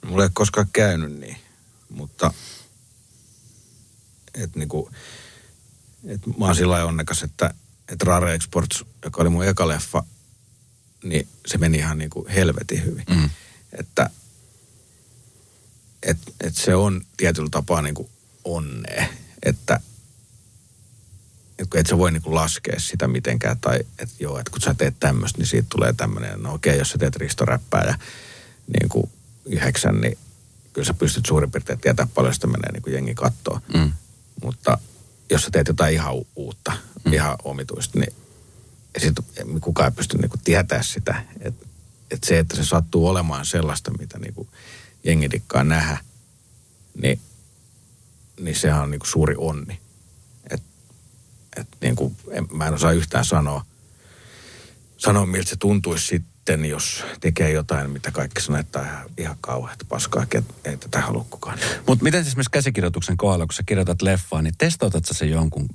Mulla ei koskaan käynyt niin, mutta et niinku, et mä oon sillä lailla onnekas, että et Rare Sports, joka oli mun eka leffa, niin se meni ihan niinku helvetin hyvin. Mm. Että et, et se on tietyllä tapaa niinku onnea, että et kun et sä voi niinku laskea sitä mitenkään, tai että joo, että kun sä teet tämmöistä, niin siitä tulee tämmöinen, no okei, jos sä teet ristoräppää ja niinku yhdeksän, niin kyllä sä pystyt suurin piirtein tietää paljon, sitä menee niinku jengi kattoon. Mm. Mutta jos sä teet jotain ihan uutta, mm. ihan omituista, niin Ja sitten kukaan ei pysty niinku tietämään sitä. Että et se, että se sattuu olemaan sellaista, mitä niinku jengi dikkaa nähdä, niin, niin sehän on niinku suuri onni. Että et niinku, mä en osaa yhtään sanoa, sanoa miltä se tuntuisi sitten, jos tekee jotain, mitä kaikki sanoo, että tämä on ihan kauheata paskaa, että ei tätä halua kukaan. Mutta miten siis myös käsikirjoituksen kohdalla, kun sä kirjoitat leffaa, niin testautat sä se jonkun,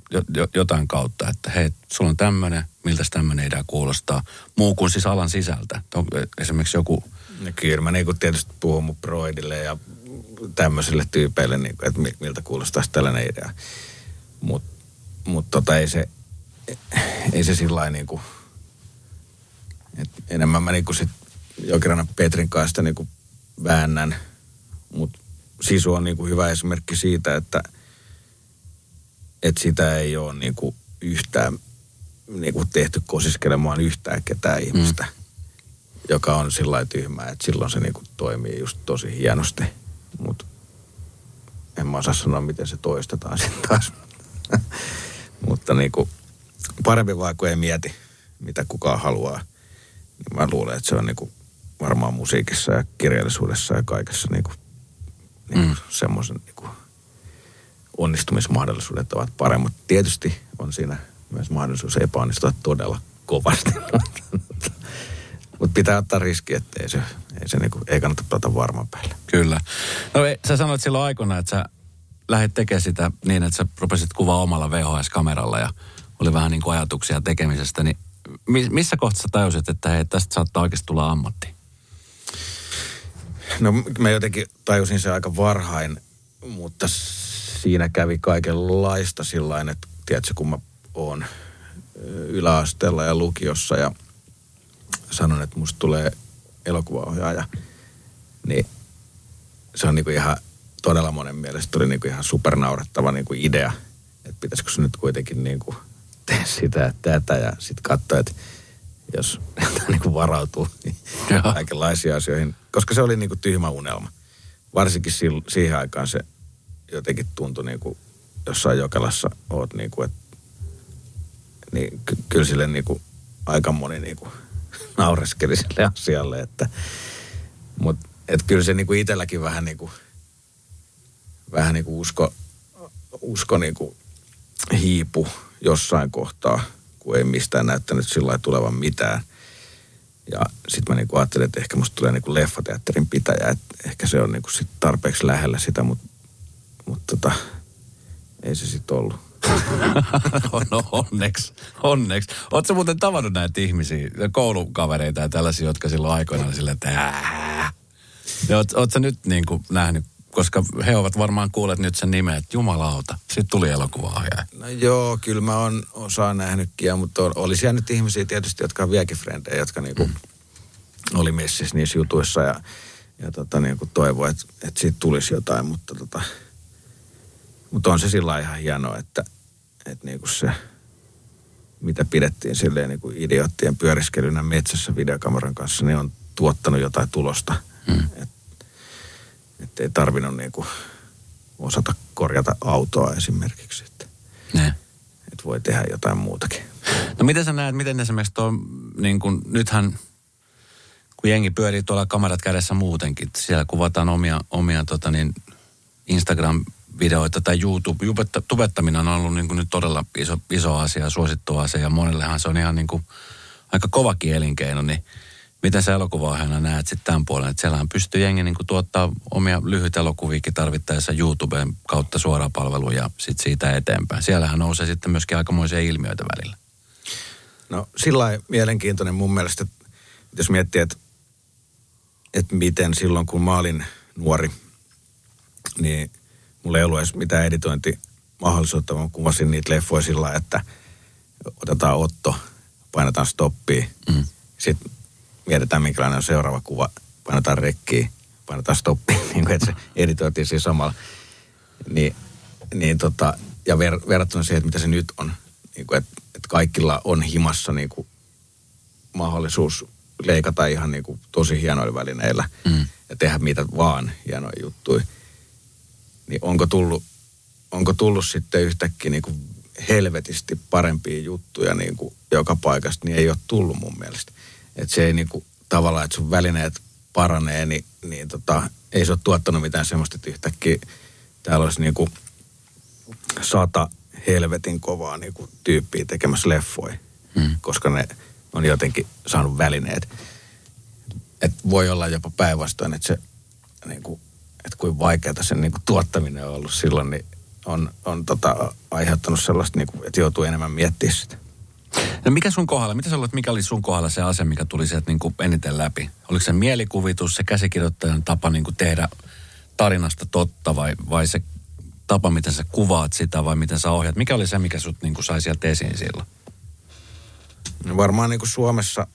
jotain kautta, että hei, sulla on tämmöinen, miltäs tämmöinen idea kuulostaa, muu kuin siis alan sisältä. Esimerkiksi joku... No kyllä, mä niin tietysti puhun mun broidille ja tämmöisille tyypeille, niin kuin, että miltä kuulostaisi tällainen idea. Mutta mut tota, ei se, ei se sillain niin kuin... Et enemmän mä niinku sit Jokirannan Petrin kanssa sitä niinku väännän, mut Sisu on niinku hyvä esimerkki siitä, että et sitä ei oo niinku yhtään niinku tehty kosiskelemaan yhtään ketään ihmistä, mm. joka on sillain tyhmää, että silloin se niinku toimii just tosi hienosti, mut en mä osaa sanoa, miten se toistetaan sit taas. Mutta niinku parempi vaan, kun ei mieti, mitä kukaan haluaa. Niin mä luulen, että se on niinku varmaan musiikissa ja kirjallisuudessa ja kaikessa niinku, niinku mm. semmoisen niinku onnistumismahdollisuudet ovat paremmat. Tietysti on siinä myös mahdollisuus epäonnistua todella kovasti, mutta pitää ottaa riski, että ei se, ei se niinku, ei kannata pelata varmaan päälle. Kyllä. No ei, sä sanoit silloin aikoina, että sä lähdet tekemään sitä niin, että sä rupesit kuvaa omalla V H S-kameralla ja oli vähän niinku ajatuksia tekemisestä, niin missä kohtaa sä tajusit, että hei, tästä saattaa oikeasti tulla ammatti? No mä jotenkin tajusin se aika varhain, mutta siinä kävi kaikenlaista sillain, että tiedätkö, kun mä oon yläasteella ja lukiossa ja sanon, että musta tulee elokuvaohjaaja, niin se on niinku ihan todella monen mielestä tuli niinku ihan supernaurettava niinku idea, että pitäisikö se nyt kuitenkin niinku tee sitä tätä ja sitten katsoa, että jos tämä niinku varautuu niin kaikenlaisiin asioihin. Koska se oli niinku tyhmä unelma. Varsinkin siihen aikaan se jotenkin tuntui niinku, jossain Jokelassa oot niinku, että niin ky- kyllä sille niinku aika moni niinku naureskeli sille asialle, että mut et kyllä se niinku itselläkin vähän niinku vähän niinku usko usko niinku hiipu jossain kohtaa, kun ei mistään näyttänyt sillä lailla tulevan mitään. Ja sit mä niinku ajattelin, että ehkä musta tulee niinku leffateatterin pitäjä, että ehkä se on niinku sit tarpeeksi lähellä sitä, mutta mut tota, ei se sit ollut. No onneksi, onneksi. Oot sä muuten tavannut näitä ihmisiä, koulukavereita ja tällaisia, jotka silloin aikoinaan oli silleen, että ääää. Oot, oot sä nyt niinku nähnyt? Koska he ovat varmaan kuulleet nyt sen nimen, että jumalauta, sitten tuli elokuvaohjaaja. No joo, kyllä mä oon osaa nähnytkin, mutta oli siellä nyt ihmisiä tietysti, jotka on vieläkin frendejä, jotka niinku mm. oli messissä niissä jutuissa ja, ja tota niinku toivoi, että et siitä tulisi jotain, mutta tota, mut on se sillä ihan hienoa, että et niinku se, mitä pidettiin silleen niinku idioottien pyöriskelynä metsässä videokameran kanssa, niin on tuottanut jotain tulosta, mm. Että ei tarvinnut niinku osata korjata autoa esimerkiksi. Että et voi tehdä jotain muutakin. No miten sä näet, miten esimerkiksi tuo, niin kun nythän, kun jengi pyörii tuolla kamerat kädessä muutenkin, siellä kuvataan omia, omia tota niin, Instagram-videoita tai YouTube. Tubettaminen on ollut niin kun nyt todella iso, iso asia, suosittu asia, ja monellehan se on ihan niin kun aika kovakin elinkeino, niin miten sä elokuvaohjelma näet sitten tämän puolen? Että siellähän pystyy jengi niin kuin tuottaa omia lyhyitä elokuviikin tarvittaessa YouTuben kautta suoraan palveluun ja sitten siitä eteenpäin. Siellähän nousee sitten myöskin aikamoisia ilmiöitä välillä. No sillain mielenkiintoinen mun mielestä, että jos miettii, että, että miten silloin kun mä olin nuori, niin mulla ei ollut edes mitään editointimahdollisuutta, vaan kuvasin niitä leffoja sillä, että otetaan otto, painetaan stoppia, mm. sitten mietitään, minkälainen on seuraava kuva. Painotaan rekkiä, painotaan stoppiin, niin kuin, että se editoitiin siinä samalla. Niin, niin tota, ja ver- verrattuna siihen, että mitä se nyt on, niin kuin, että, että kaikilla on himassa niin kuin, mahdollisuus leikata ihan niin kuin, tosi hienoilla välineillä mm. ja tehdä mitä vaan hienoja juttuja. Niin onko tullut, onko tullut sitten yhtäkkiä niin kuin, helvetisti parempia juttuja niin kuin joka paikasta, niin ei ole tullut mun mielestä. Että se ei niin kuin, tavallaan, että sun välineet paranee, niin, niin tota, ei se ole tuottanut mitään semmoista, että yhtäkkiä täällä olisi niin kuin sata helvetin kovaa niin kuin tyyppiä tekemässä leffoja, hmm. koska ne on jotenkin saanut välineet. Et voi olla jopa päinvastoin, että se niin kuin, että kuinka vaikeata sen niin kuin tuottaminen on ollut silloin, niin on, on tota, aiheuttanut sellaista, niin kuin, että joutuu enemmän miettimään sitä. No mikä sun kohdalla, mitä sä luulet, mikä oli sun kohdalla se asia, mikä tuli sieltä niin kuin eniten läpi? Oliko se mielikuvitus, se käsikirjoittajan tapa niin kuin tehdä tarinasta totta vai, vai se tapa, miten sä kuvaat sitä vai miten sä ohjaat? Mikä oli se, mikä sut niin kuin sai sieltä esiin silloin? No varmaan niin kuin Suomessa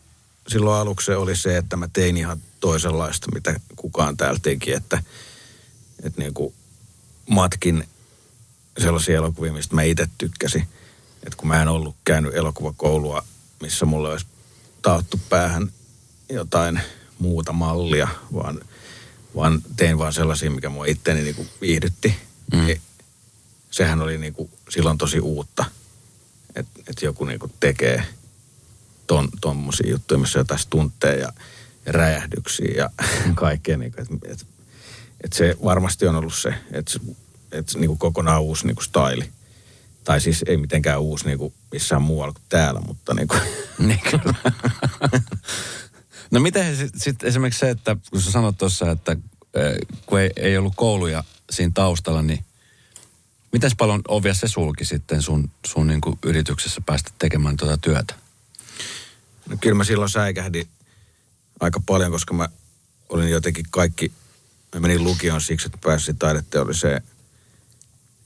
silloin aluksi oli se, että mä tein ihan toisenlaista, mitä kukaan täällä teki, että, että niin kuin matkin sellaisia elokuvia, mistä mä itse tykkäsin. Että kun mä en ollut käynyt elokuvakoulua, missä mulle olisi taottu päähän jotain muuta mallia, vaan, vaan tein vaan sellaisia, mikä mua itteni niinku viihdytti. Mm. Niin sehän oli niinku silloin tosi uutta, että et joku niinku tekee ton, tommosia juttuja, missä on jotain tunteja ja, ja räjähdyksiä ja kaikkea. Niinku, että et, et se varmasti on ollut se, että et niinku kokonaan uusi niinku staili. Tai siis ei mitenkään uusi niin kuin missään muualla kuin täällä, mutta niin kuin. No miten sitten esimerkiksi se, että kun sä sanot tuossa, että kun ei, ei ollut kouluja siinä taustalla, niin mitäs paljon ovia se sulki sitten sun, sun niin kuin yrityksessä päästä tekemään tuota työtä? No kyllä mä silloin säikähdin aika paljon, koska mä olin jotenkin kaikki, mä menin lukioon siksi, että pääsin taideteolliseen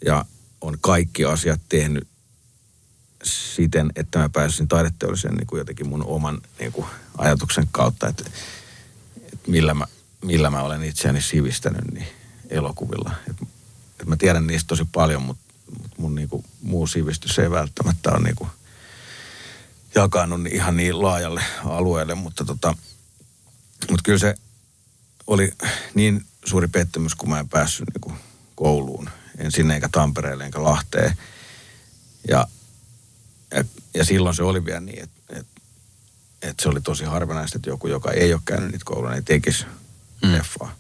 ja on kaikki asiat tehnyt siten, että mä pääsin taideteolliseen niin kuin jotenkin mun oman niin kuin ajatuksen kautta, että, että millä, mä, millä mä olen itseäni sivistänyt niin elokuvilla. Että, että mä tiedän niistä tosi paljon, mutta, mutta mun niin kuin muu sivistys ei välttämättä ole niin kuin jakanut ihan niin laajalle alueelle, mutta, tota, mutta kyllä se oli niin suuri pettymys, kun mä en päässyt niin kuin kouluun. En sinne eikä Tampereelle eikä Lahteen. Ja, ja, ja silloin se oli vielä niin, että et, et se oli tosi harvinaista, että joku, joka ei ole käynyt niitä koulua, ei tekisi mm. leffaa.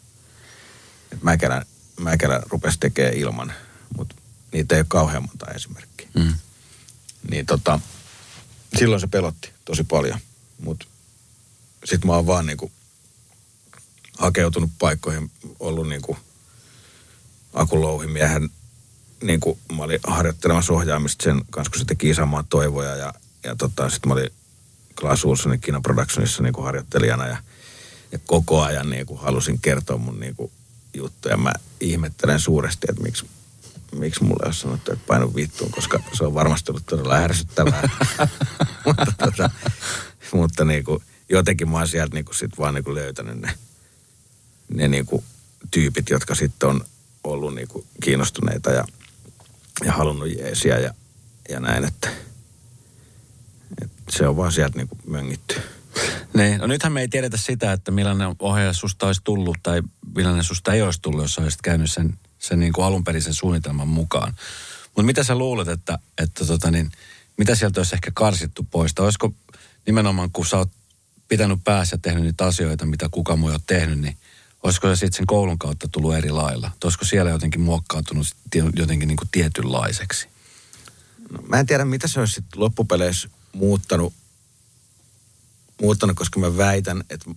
Et Mäkelä, Mäkelä rupesi tekemään ilman, mutta niitä ei ole kauhean monta esimerkkiä. Mm. Niin tota, silloin se pelotti tosi paljon, mutta sit mä oon vaan niinku hakeutunut paikkoihin, ollut niinku akulouhimiehen, niin kuin mä olin harjoittelemassa ohjaamista sen kanssa, kun se teki Isänmaan toivoja. Ja, ja tota, sitten mä olin Klaas Wilsonin Kino Productionissa niin kuin harjoittelijana ja, ja koko ajan niin kuin halusin kertoa mun niin kuin juttuja. Mä ihmettelen suuresti, että miksi, miksi mulle on sanottu, että painu vittuun, koska se on varmasti ollut todella ärsyttävää. mutta tota, mutta niin kuin, jotenkin mä oon sieltä niin kuin sit vaan niin kuin löytänyt ne, ne niin kuin tyypit, jotka sitten on ollut niinku kiinnostuneita ja, ja halunnut jeesiä ja, ja näin, että, että se on vaan sieltä niinku möngitty. Niin, no nythän me ei tiedetä sitä, että millainen ohjaaja susta olisi tullut tai millainen susta ei olisi tullut, jos olisit käynyt sen, sen niinku alunperisen suunnitelman mukaan. Mutta mitä sä luulet, että, että tota niin, mitä sieltä olisi ehkä karsittu pois? Tai olisiko nimenomaan, kun sä oot pitänyt päässä ja tehnyt niitä asioita, mitä kukaan muu ei ole tehnyt, niin olisiko se sitten sen koulun kautta tullut eri lailla? Olisiko siellä jotenkin muokkautunut jotenkin niin kuin tietynlaiseksi? No, mä en tiedä, mitä se olisi sitten loppupeleissä muuttanut, muuttanut, koska mä väitän, että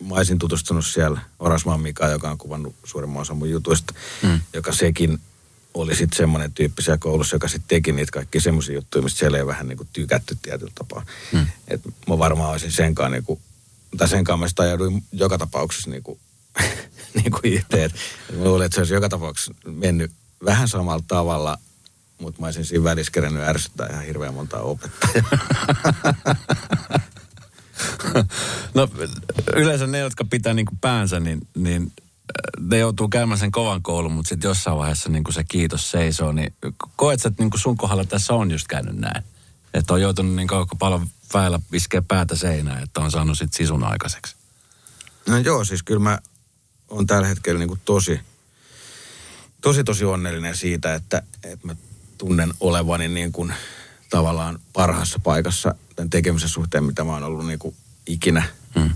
mä olisin tutustunut siellä Orasmaan Mikaan, joka on kuvannut suurimman osan mun jutuista, mm. joka sekin oli sitten semmoinen tyyppi siellä koulussa, joka sitten teki niitä kaikkia semmoisia juttuja, mistä siellä ei vähän niin kuin tykätty tietyllä tapaa. Mm. Että mä varmaan olisin senkaan niin kuin, tai senkaan mä sitä ajauduin joka tapauksessa niin kuin niin kuin itse. Mä luulen, että se olisi joka tapauksessa mennyt vähän samalla tavalla, mutta mä olisin siinä välissä kerennyt ärsyttää ihan hirveän montaa opettajaa. No yleensä ne, jotka pitää niin kuin päänsä, niin, niin ne joutuu käymään sen kovan koulun, mutta sitten jossain vaiheessa niin kuin se kiitos seisoo. Niin koet sä, että niin kuin sun kohdalla tässä on just käynyt näin? Että on joutunut niin kauan paljon väellä iskeä päätä seinään, että on saanut sit Sisun aikaiseksi. No joo, siis kyllä mä on tällä hetkellä niin kuin tosi, tosi, tosi onnellinen siitä, että, että mä tunnen olevani niin kuin tavallaan parhaassa paikassa tämän tekemisen suhteen, mitä mä oon ollut niin kuin ikinä. Mm.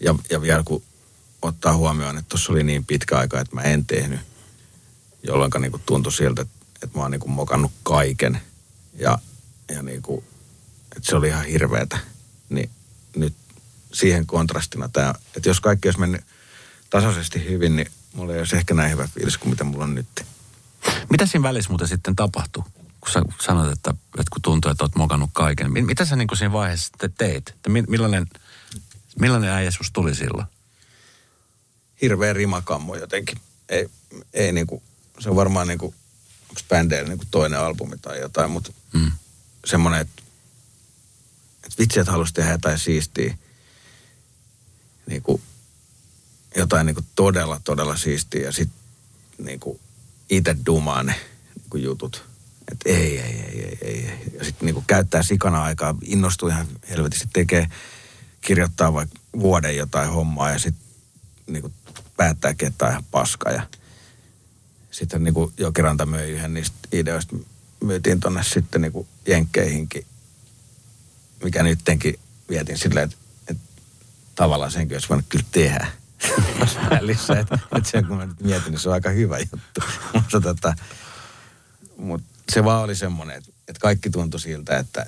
Ja, ja vielä kun ottaa huomioon, että tuossa oli niin pitkä aika, että mä en tehnyt, jolloin niin kuin tuntui siltä, että, että mä oon niin kuin mokannut kaiken. Ja, ja niin kuin, että se oli ihan hirveetä. Niin nyt siihen kontrastina tämä, että jos kaikki olisi mennyt tasaisesti hyvin, niin mulla ei olisi ehkä näin hyvä fiilis kuin mitä mulla on nyt. Mitä siinä välissä muuten sitten tapahtui, kun sä sanot, että, että kun tuntuu, että oot mokannut kaiken? Mitä sä niin kuin siinä vaiheessa sitten teit? Että millainen, millainen äijä susta tuli silloin? Hirveä rimakammo jotenkin. Ei, ei niin kuin, se on varmaan niin kuin, onko bändeillä niin kuin toinen albumi tai jotain, mutta mm. semmoinen, että, että vitsi, että halusi tehdä jotain siistiä. Niin kuin, jotain niin kuin todella, todella siistiä ja sitten niin kuin itse dumaa ne niin kuin jutut. Että ei, ei, ei, ei, ei. Ja sitten niin kuin käyttää sikana aikaa, innostuu ihan helvetisti, tekee, kirjoittaa vaikka vuoden jotain hommaa ja sitten niin kuin päättääkin, että on ihan paska. Ja sitten niin kuin Jokiranta möi yhden niistä ideoista, myytiin tonne sitten niin kuin jenkkeihinkin, mikä nyttenkin vietin silleen, että, että tavallaan senkin olisi voinut kyllä tehdä. Välissä, että et sen kun mä nyt mietin, niin se on aika hyvä juttu. Mutta tota, mut se vaan oli semmoinen, että et kaikki tuntui siltä, että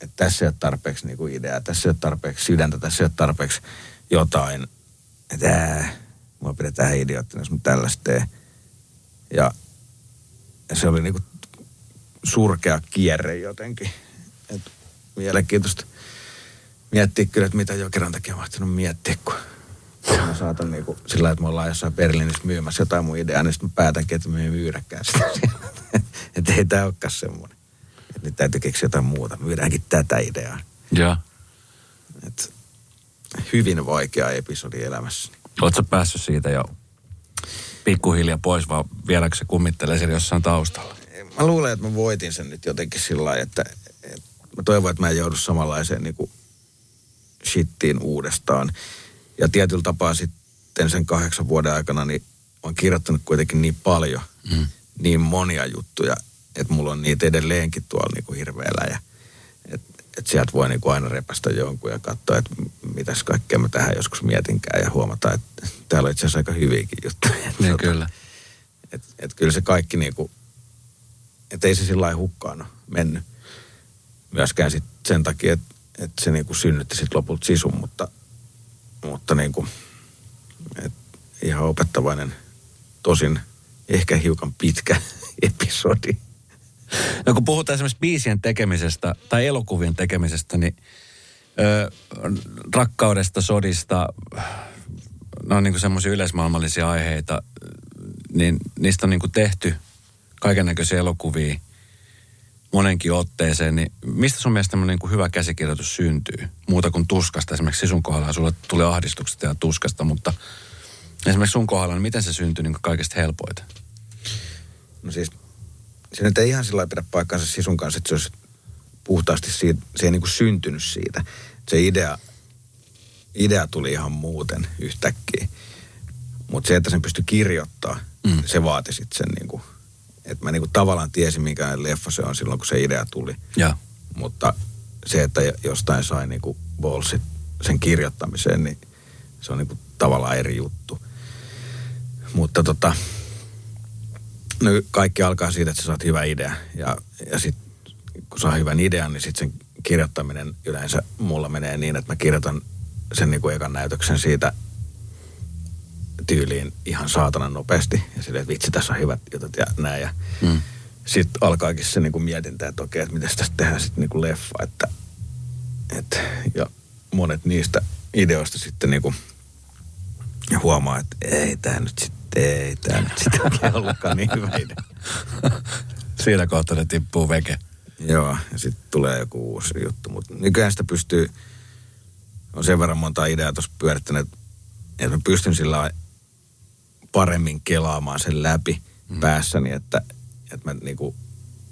et tässä ei ole tarpeeksi niinku ideaa, tässä ei ole tarpeeksi sydäntä, tässä ei ole tarpeeksi jotain. Että äh, mua pidetään idioottina, jos mä tällaista teen. Ja, ja se oli niinku surkea kierre jotenkin. Et mielenkiintoista miettiä kyllä, että mitä Jokirantakin on mahtanut miettiä, kun mä saatan niinku sillä lailla, että me ollaan jossain Berliinissä myymässä jotain mun ideaa, niin sitten mä päätänkin, että me ei myydäkään sitä. Että ei tää olekaan semmoinen. Että nyt täytyy keksiä jotain muuta. Myydäänkin tätä ideaa. Joo. Että hyvin vaikea episodi elämässä. Oletko päässyt siitä jo pikkuhiljaa pois, vaan vieläkö se kummittelee siellä jossain taustalla? Mä luulen, että mä voitin sen nyt jotenkin sillä lailla, että, että mä toivon, että mä en joudu samanlaiseen niinku shittiin uudestaan. Ja tietyllä tapaa sitten sen kahdeksan vuoden aikana niin olen kirjoittanut kuitenkin niin paljon, mm. niin monia juttuja, että mulla on niitä edelleenkin tuolla niin kuin hirveellä. Ja että et sieltä voi niin kuin aina repästä jonkun ja katsoa, että mitäs kaikkea mä tähän joskus mietinkään ja huomata, että täällä on itse asiassa aika hyviäkin juttuja. Niin että, kyllä. Että et kyllä se kaikki niin kuin, että ei se sillä lailla hukkaan ole mennyt. Myöskään sit sen takia, että et se niin kuin synnytti sit lopulta Sisun, mutta... Mutta niin kuin, et, ihan opettavainen, tosin ehkä hiukan pitkä episodi. No kun puhutaan esimerkiksi biisien tekemisestä tai elokuvien tekemisestä, niin ö, rakkaudesta, sodista, no niin kuin semmoisia yleismaailmallisia aiheita, niin niistä on niin kuin tehty kaikennäköisiä elokuvia monenkin otteeseen, niin mistä sun mielestä tämmöinen niin kuin hyvä käsikirjoitus syntyy? Muuta kuin tuskasta. Esimerkiksi Sisun kohdalla sulle tulee ahdistukset ja tuskasta, mutta esimerkiksi sun kohdalla, niin miten se syntyy niin kuin kaikista helpoita? No siis, se nyt ei ihan sillä lailla pidä paikkaansa Sisun kanssa, että se olisi puhtaasti siitä, se ei niin kuin syntynyt siitä. Se idea, idea tuli ihan muuten yhtäkkiä. Mutta se, että sen pystyi kirjoittamaan, mm. se vaati sitten sen niin kuin... Että mä niinku tavallaan tiesin, minkälainen leffa se on silloin, kun se idea tuli. Ja. Mutta se, että jostain sai niinku bolsit sen kirjoittamiseen, niin se on niinku tavallaan eri juttu. Mutta tota, no kaikki alkaa siitä, että sä saat hyvän idean. Ja, ja sit kun saa hyvän idean, niin sit sen kirjoittaminen yleensä mulla menee niin, että mä kirjoitan sen niinku ekan näytöksen siitä tyyliin ihan saatanan nopeasti. Ja silleen, että vitsi, tässä on hyvät jutut ja näin. Ja mm. sitten alkaakin se niinku mietintä, että okei, että miten tästä tehdään sitten niinku leffa. Että, et, ja monet niistä ideoista sitten niinku huomaa, että ei tämä nyt sitten, ei tämä nyt sitten oikein ollutkaan niin hyvä idea. Siinä kohtaa ne tippuu veke. Joo, ja sitten tulee joku uusi juttu. Mutta nykyään sitä pystyy, on sen verran monta ideaa tuossa pyörittänyt, että mä pystyn sillä paremmin kelaamaan sen läpi mm. päässäni, että, että mä niinku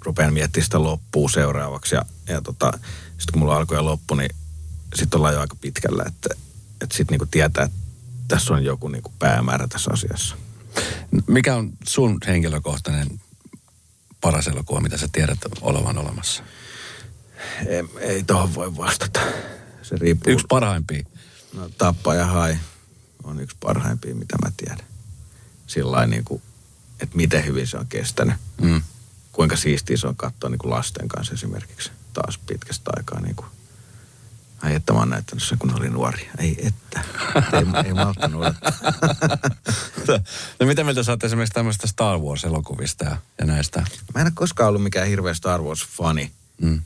rupean miettimään sitä loppua seuraavaksi. Ja, ja tota, sitten kun mulla alkoi ja loppu, niin sitten ollaan jo aika pitkällä, että, että sitten niinku tietää, että tässä on joku niinku päämäärä tässä asiassa. Mikä on sun henkilökohtainen paras elokuva, mitä sä tiedät olevan olemassa? Ei, ei tohon voi vastata. Se riippuu. Yksi parhaimpia. No Tappaja Hai on yksi parhaimpia, mitä mä tiedän. Sillain niin kuin, että miten hyvin se on kestänyt. Mm. Kuinka siistiä se on katsoa niin kuin lasten kanssa esimerkiksi taas pitkästä aikaa niin kuin. Ai että mä oon näyttänyt sen, kun oli nuori. Ei että. Ei, ei malttanut odottaa. No mitä mieltä sä oot esimerkiksi tämmöistä Star Wars-elokuvista ja, ja näistä? Mä en ole koskaan ollut mikään hirveä Star Wars-fani. Mm.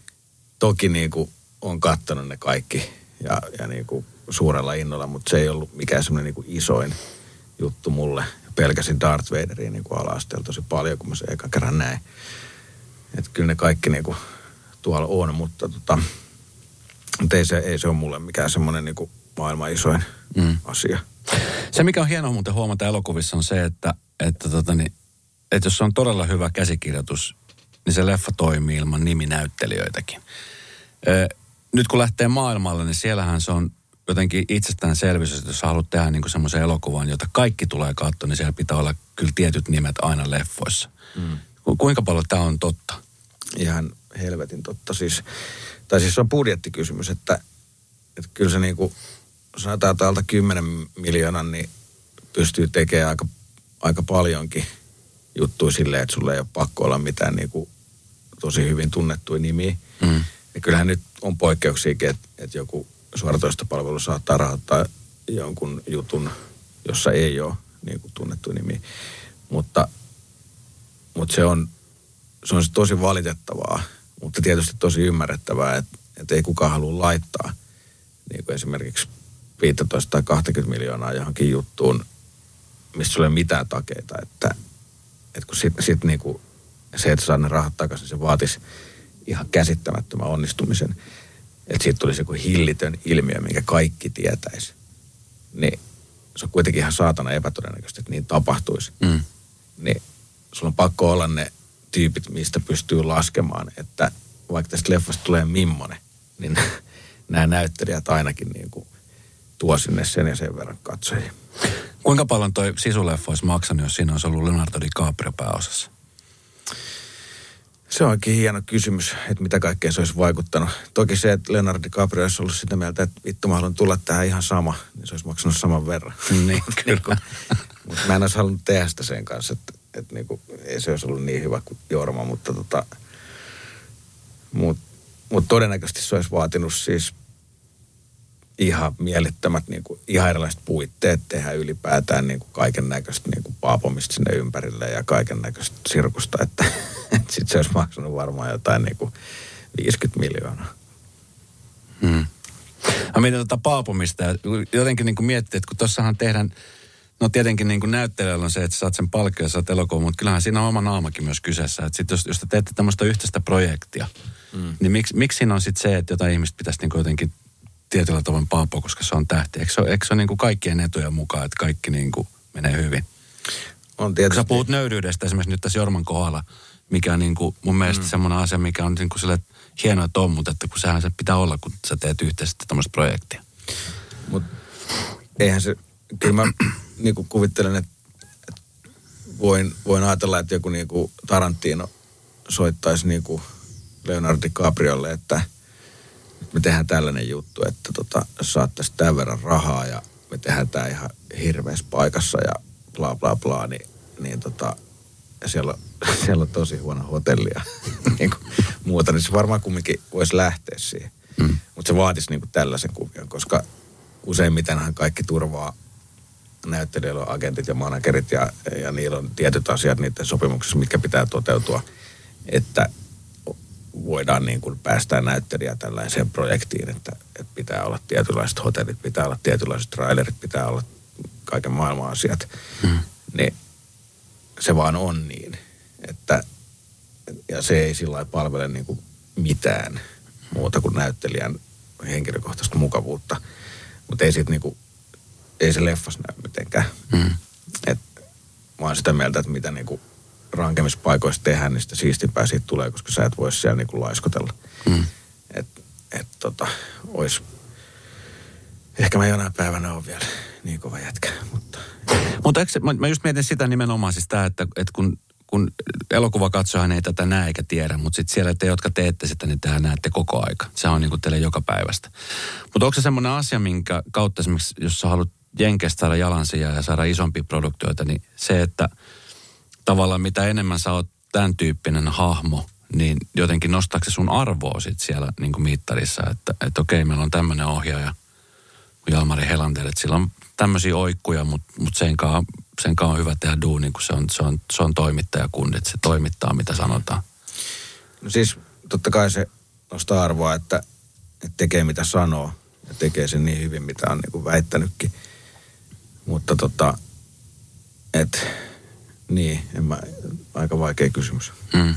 Toki niin kuin on kattonut ne kaikki ja, ja niin kuin suurella innolla, mutta se ei ollut mikään semmoinen niin kuin isoin juttu mulle. Pelkäsin Darth Vaderia niin kuin ala-asteella tosi paljon, kun mä sen eka kerran näin. Että kyllä ne kaikki niin kuin tuolla on, mutta tota... Mutta ei se, ei se ole mulle mikään semmoinen niin kuin maailman isoin mm. asia. Se, mikä on hienoa muuten huomata elokuvissa, on se, että, että, tota, niin, että jos se on todella hyvä käsikirjoitus, niin se leffa toimii ilman niminäyttelijöitäkin. Ee, nyt kun lähtee maailmalle, niin siellähän se on jotenkin itsestäänselvyys, että jos haluat tehdä niin kuin semmoisen elokuvan, jota kaikki tulee katsoa, niin siellä pitää olla kyllä tietyt nimet aina leffoissa. Mm. Ku, kuinka paljon tämä on totta? Ihan helvetin totta siis. Tai siis se on budjettikysymys, että, että kyllä se niin kuin sanotaan täältä kymmenen miljoonan, niin pystyy tekemään aika, aika paljonkin juttuja silleen, että sulla ei ole pakko olla mitään niin kuin tosi hyvin tunnettuja nimiä. Mm. Ja kyllähän nyt on poikkeuksiakin, että, että joku suoratoistopalvelu saattaa rahoittaa jonkun jutun, jossa ei ole niin kuin tunnettuja nimiä. Mutta, mutta se on, se on tosi valitettavaa. Mutta tietysti tosi ymmärrettävää, että, että ei kukaan halua laittaa niin kuin esimerkiksi viisitoista tai kaksikymmentä miljoonaa johonkin juttuun, mistä sulla ei ole mitään takeita. Että, että kun sit, sit niin kuin se, että saa ne rahat takaisin, se vaatisi ihan käsittämättömän onnistumisen. Että siitä tulisi joku hillitön ilmiö, minkä kaikki tietäisi. Niin se on kuitenkin ihan saatana epätodennäköistä, että niin tapahtuisi. Mm. Niin sulla on pakko olla ne tyypit, mistä pystyy laskemaan, että vaikka tästä leffasta tulee mimmonen, niin nämä näyttelijät ainakin niin kuin tuo sinne sen ja sen verran katsojia. Kuinka paljon toi Sisu-leffa olisi maksanut, jos siinä olisi ollut Leonardo DiCaprio pääosassa? Se onkin hieno kysymys, että mitä kaikkea se olisi vaikuttanut. Toki se, että Leonardo DiCaprio olisi ollut sitä mieltä, että vittu mä haluan tulla tähän ihan sama, niin se olisi maksanut saman verran. Niin, kyllä. Mutta mä en olisi halunnut tehdä sitä sen kanssa, että Että niinku, ei se olisi ollut niin hyvä kuin Jorma, mutta tota, mut, mut todennäköisesti se olisi vaatinut siis ihan mielettömät, niinku, ihan erilaiset puitteet tehdä ylipäätään niinku kaiken näköistä niinku paapomista sinne ympärille ja kaiken näköistä sirkusta, että et sit se olisi maksanut varmaan jotain niinku viisikymmentä miljoonaa. Hmm. Mä mietin tota paapomista ja jotenkin niinku miettii, että kun tossahan tehdään. No tietenkin niin kuin näyttelijällä on se, että saat sen palkkion ja saat elokuvan, mutta kyllähän siinä on oma naamakin myös kyseessä. Että sit jos, jos te teette tämmöistä yhteistä projektia, mm. niin miksi, miksi siinä on sitten se, että jotain ihmistä pitäisi niin kuin jotenkin tietyllä tavoin paapoa, koska se on tähti? Eikö se ole, eikö se ole niin kuin kaikkien etujen mukaan, että kaikki niin kuin menee hyvin? On tietysti. Kun sä puhut nöyryydestä esimerkiksi nyt tässä Jorman kohdalla, mikä on niin kuin mun mielestä mm. semmoinen asia, mikä on niin kuin sille hienoa tommut, että kun sehän se pitää olla, kun sä teet yhteistä tämmöistä projektia. Mut eihän se, kyllä mä... Niin kuin kuvittelen, että voin, voin ajatella, että joku niin kuin Tarantino soittaisi niin kuin Leonardo DiCapriolle, että me tehdään tällainen juttu, että tota, saattaisi tämän verran rahaa ja me tehdään tämä ihan hirveässä paikassa ja bla bla bla, niin, niin tota, siellä, on, siellä on tosi huono hotelli ja niin kuin muuta, niin se varmaan kumminkin voisi lähteä siihen. Mm. Mutta se vaatisi niin kuin tällaisen kuvion, koska useimmitenhan kaikki turvaa näyttelijöillä on agentit ja managerit ja, ja niillä on tietyt asiat niiden sopimuksissa, mitkä pitää toteutua, että voidaan niin kuin päästää näyttelijää tällaiseen projektiin, että, että pitää olla tietynlaiset hotellit, pitää olla tietynlaiset trailerit, pitää olla kaiken maailman asiat. Hmm. Niin se vaan on niin, että ja se ei sillä lailla palvele niin kuin mitään muuta kuin näyttelijän henkilökohtaista mukavuutta, mutta ei sitten niin kuin ei se leffas näy mitenkään. Mm. Et, mä oon sitä mieltä, että mitä niinku rankemmispaikoissa tehdään, niin sitä siistimpää siitä tulee, koska sä et voi siellä niinku laiskotella. Mm. Että et, tota, ois... Ehkä mä jonain päivänä oon vielä niin kova jätkä, mutta... Mutta eikö, mä, mä just mietin sitä nimenomaan siis tää, että et kun, kun elokuvakatsojahan ei tätä näe eikä tiedä, mutta sitten siellä te, jotka teette sitä, niin tehän näette koko aika. Se on niin kuin teille joka päivästä. Mutta onko se semmoinen asia, minkä kautta esimerkiksi, jos sä haluat Jenkeistä saada jalansijaa ja saada isompia produktioita, niin se, että tavallaan mitä enemmän sä oot tämän tyyppinen hahmo, niin jotenkin nostaako se sun arvoa sit siellä niin kuin mittarissa, että, että okei, meillä on tämmöinen ohjaaja kuin Jalmari Helander, että sillä on tämmöisiä oikkuja, mutta mut senkaan, senkaan on hyvä tehdä duuni, kun se on, se on, se on toimittajakunde, että se toimittaa, mitä sanotaan. No siis totta kai se nostaa arvoa, että, että tekee mitä sanoo ja tekee sen niin hyvin, mitä on niin kuin väittänytkin. Mutta tota, että niin, en mä, aika vaikea kysymys. Mm.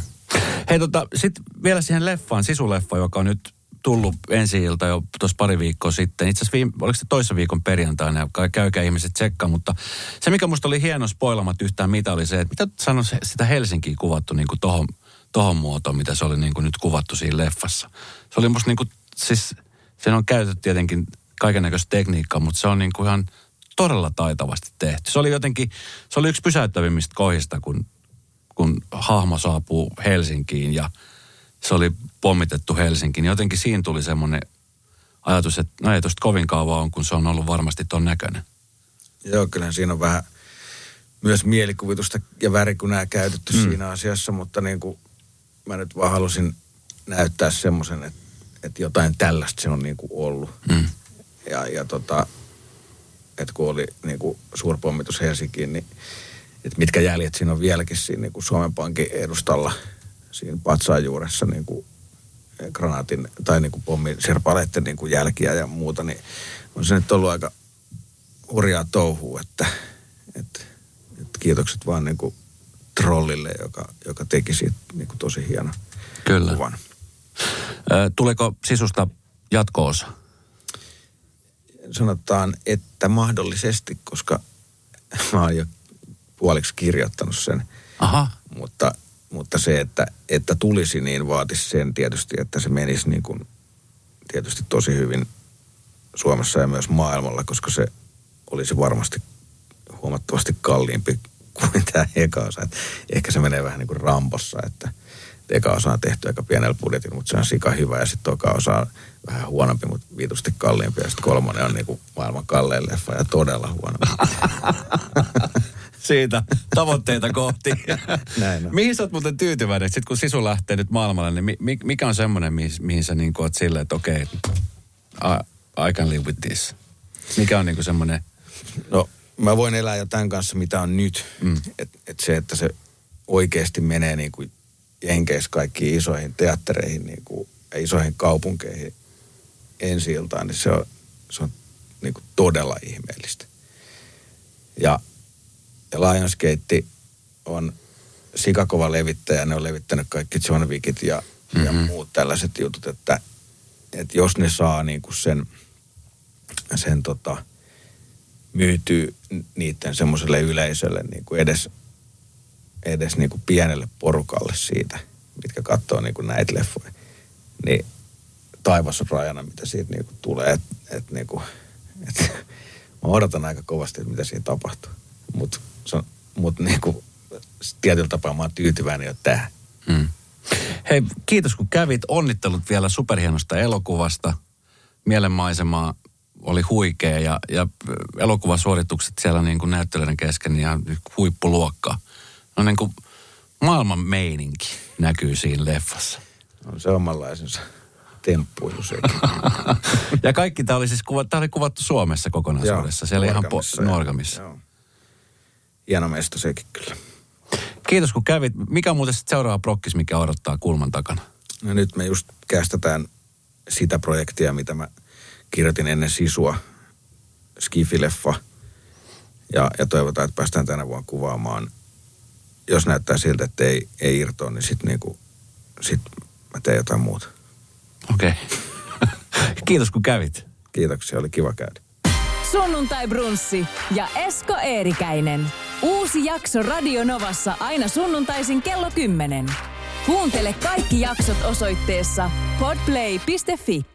Hei tota, sitten vielä siihen leffaan, Sisu-leffaan, joka on nyt tullut ensi ilta jo tuossa pari viikkoa sitten. Itse asiassa viime, oliko se toissa viikon perjantaina, käykää ihmiset tsekkaa, mutta se mikä musta oli hieno spoilamatta yhtään mitä oli se, että mitä sanois sitä Helsinkiä kuvattu niin kuin tohon, tohon muotoon, mitä se oli niin kuin nyt kuvattu siinä leffassa. Se oli musta niin kuin, siis sen on käytetty tietenkin kaikennäköistä tekniikkaa, mutta se on niin kuin ihan todella taitavasti tehty. Se oli jotenkin, se oli yksi pysäyttävimmistä kohdista, kun, kun hahmo saapuu Helsinkiin ja se oli pommitettu Helsinkiin. Jotenkin siinä tuli semmoinen ajatus, että no ei tosta kovin kauan on, kun se on ollut varmasti ton näköinen. Joo, kyllähän siinä on vähän myös mielikuvitusta ja värikunää käytetty mm. siinä asiassa, mutta niin kuin mä nyt vaan halusin näyttää semmoisen, että, että jotain tällaista se on niin kuin ollut. Mm. Ja, ja tota, että kun oli niin kuin suurpommitus Helsinkiin, niin että mitkä jäljet siinä on vieläkin siinä niin kuin Suomen Pankin edustalla, siinä patsaan juuressa niin kuin granaatin tai niin kuin pommin serpaleiden niin kuin jälkiä ja muuta, niin on se nyt ollut aika hurjaa touhua, että, että, että kiitokset vaan niin kuin trollille, joka, joka teki siitä niin kuin tosi hieno Kyllä. kuvan. Ö, tuleeko Sisusta jatko-osa? Sanotaan, että mahdollisesti, koska mä oon jo puoliksi kirjoittanut sen. Aha. Mutta, mutta se, että, että tulisi, niin vaatisi sen tietysti, että se menisi niin kuin tietysti tosi hyvin Suomessa ja myös maailmalla, koska se olisi varmasti huomattavasti kalliimpi kuin tämä eka osa. Et ehkä se menee vähän niin kuin Rambossa, että eka osa on tehty aika pienellä budjetilla, mutta se on sika hyvä ja sitten toka osa on vähän huonompi, mutta viitusti kalliimpi. Ja sitten kolmonen on niinku maailman kallein leffa ja todella huonompi. Siitä tavoitteita kohti. Näin on. Mihin sä oot muuten tyytyväinen? Sitten kun Sisu lähtee nyt maailmalle, niin mi- mikä on semmoinen, mihin, mihin sä niinku oot silleen, että okei, okay, I, I can live with this. Mikä on niinku semmoinen? No, mä voin elää jo tämän kanssa, mitä on nyt. Mm. Että et se, että se oikeasti menee niinku Jenkeissä kaikkiin isoihin teattereihin niin kuin, ja isoihin kaupunkeihin ensi iltaan, niin se on, se on niin kuin todella ihmeellistä. Ja, ja Lionsgate on sikakova levittäjä, ne on levittänyt kaikki John Wickit ja, mm-hmm. ja muut tällaiset jutut, että, että jos ne saa niin kuin sen, sen tota, myytyä niiden semmoiselle yleisölle niin kuin edes edes niin kuin pienelle porukalle siitä, mitkä katsoo niin kuin näitä leffoja, niin taivas on rajana, mitä siitä niin kuin tulee. Et, et niin kuin, et, mä odotan aika kovasti, että mitä siinä tapahtuu. Mutta mut niin kuin tietyllä tapaa mä oon tyytyväinen jo tähän. Hmm. Hei, kiitos kun kävit. Onnittelut vielä superhienosta elokuvasta. Mielenmaisemaa oli huikea ja, ja elokuvasuoritukset siellä niin kuin näyttelijöiden kesken ja huippuluokkaa. No niin kuin maailman meininki näkyy siinä leffassa. On se omanlaisensa temppuilu sekin. Ja kaikki tämä oli siis kuva, tää oli kuvattu Suomessa kokonaisuudessa. Joo, siellä ihan po- Nuorgamissa. Joo. Hieno meistä sekin kyllä. Kiitos kun kävit. Mikä on muuten sitten seuraava prokkis, mikä odottaa kulman takana? No nyt me just kästetään sitä projektia, mitä mä kirjoitin ennen Sisua. Skifi-leffa. Ja, ja toivotaan, että päästään tänä vuonna kuvaamaan. Jos näyttää siltä, että ei, ei irtoa, niin sitten niinku, sit mä teen jotain muuta. Okei. Okay. Kiitos kun kävit. Kiitoksia, oli kiva käydä. Sunnuntai Brunssi ja Esko Eerikäinen. Uusi jakso Radio Novassa aina sunnuntaisin kello kymmenen. Kuuntele kaikki jaksot osoitteessa podplay piste fi.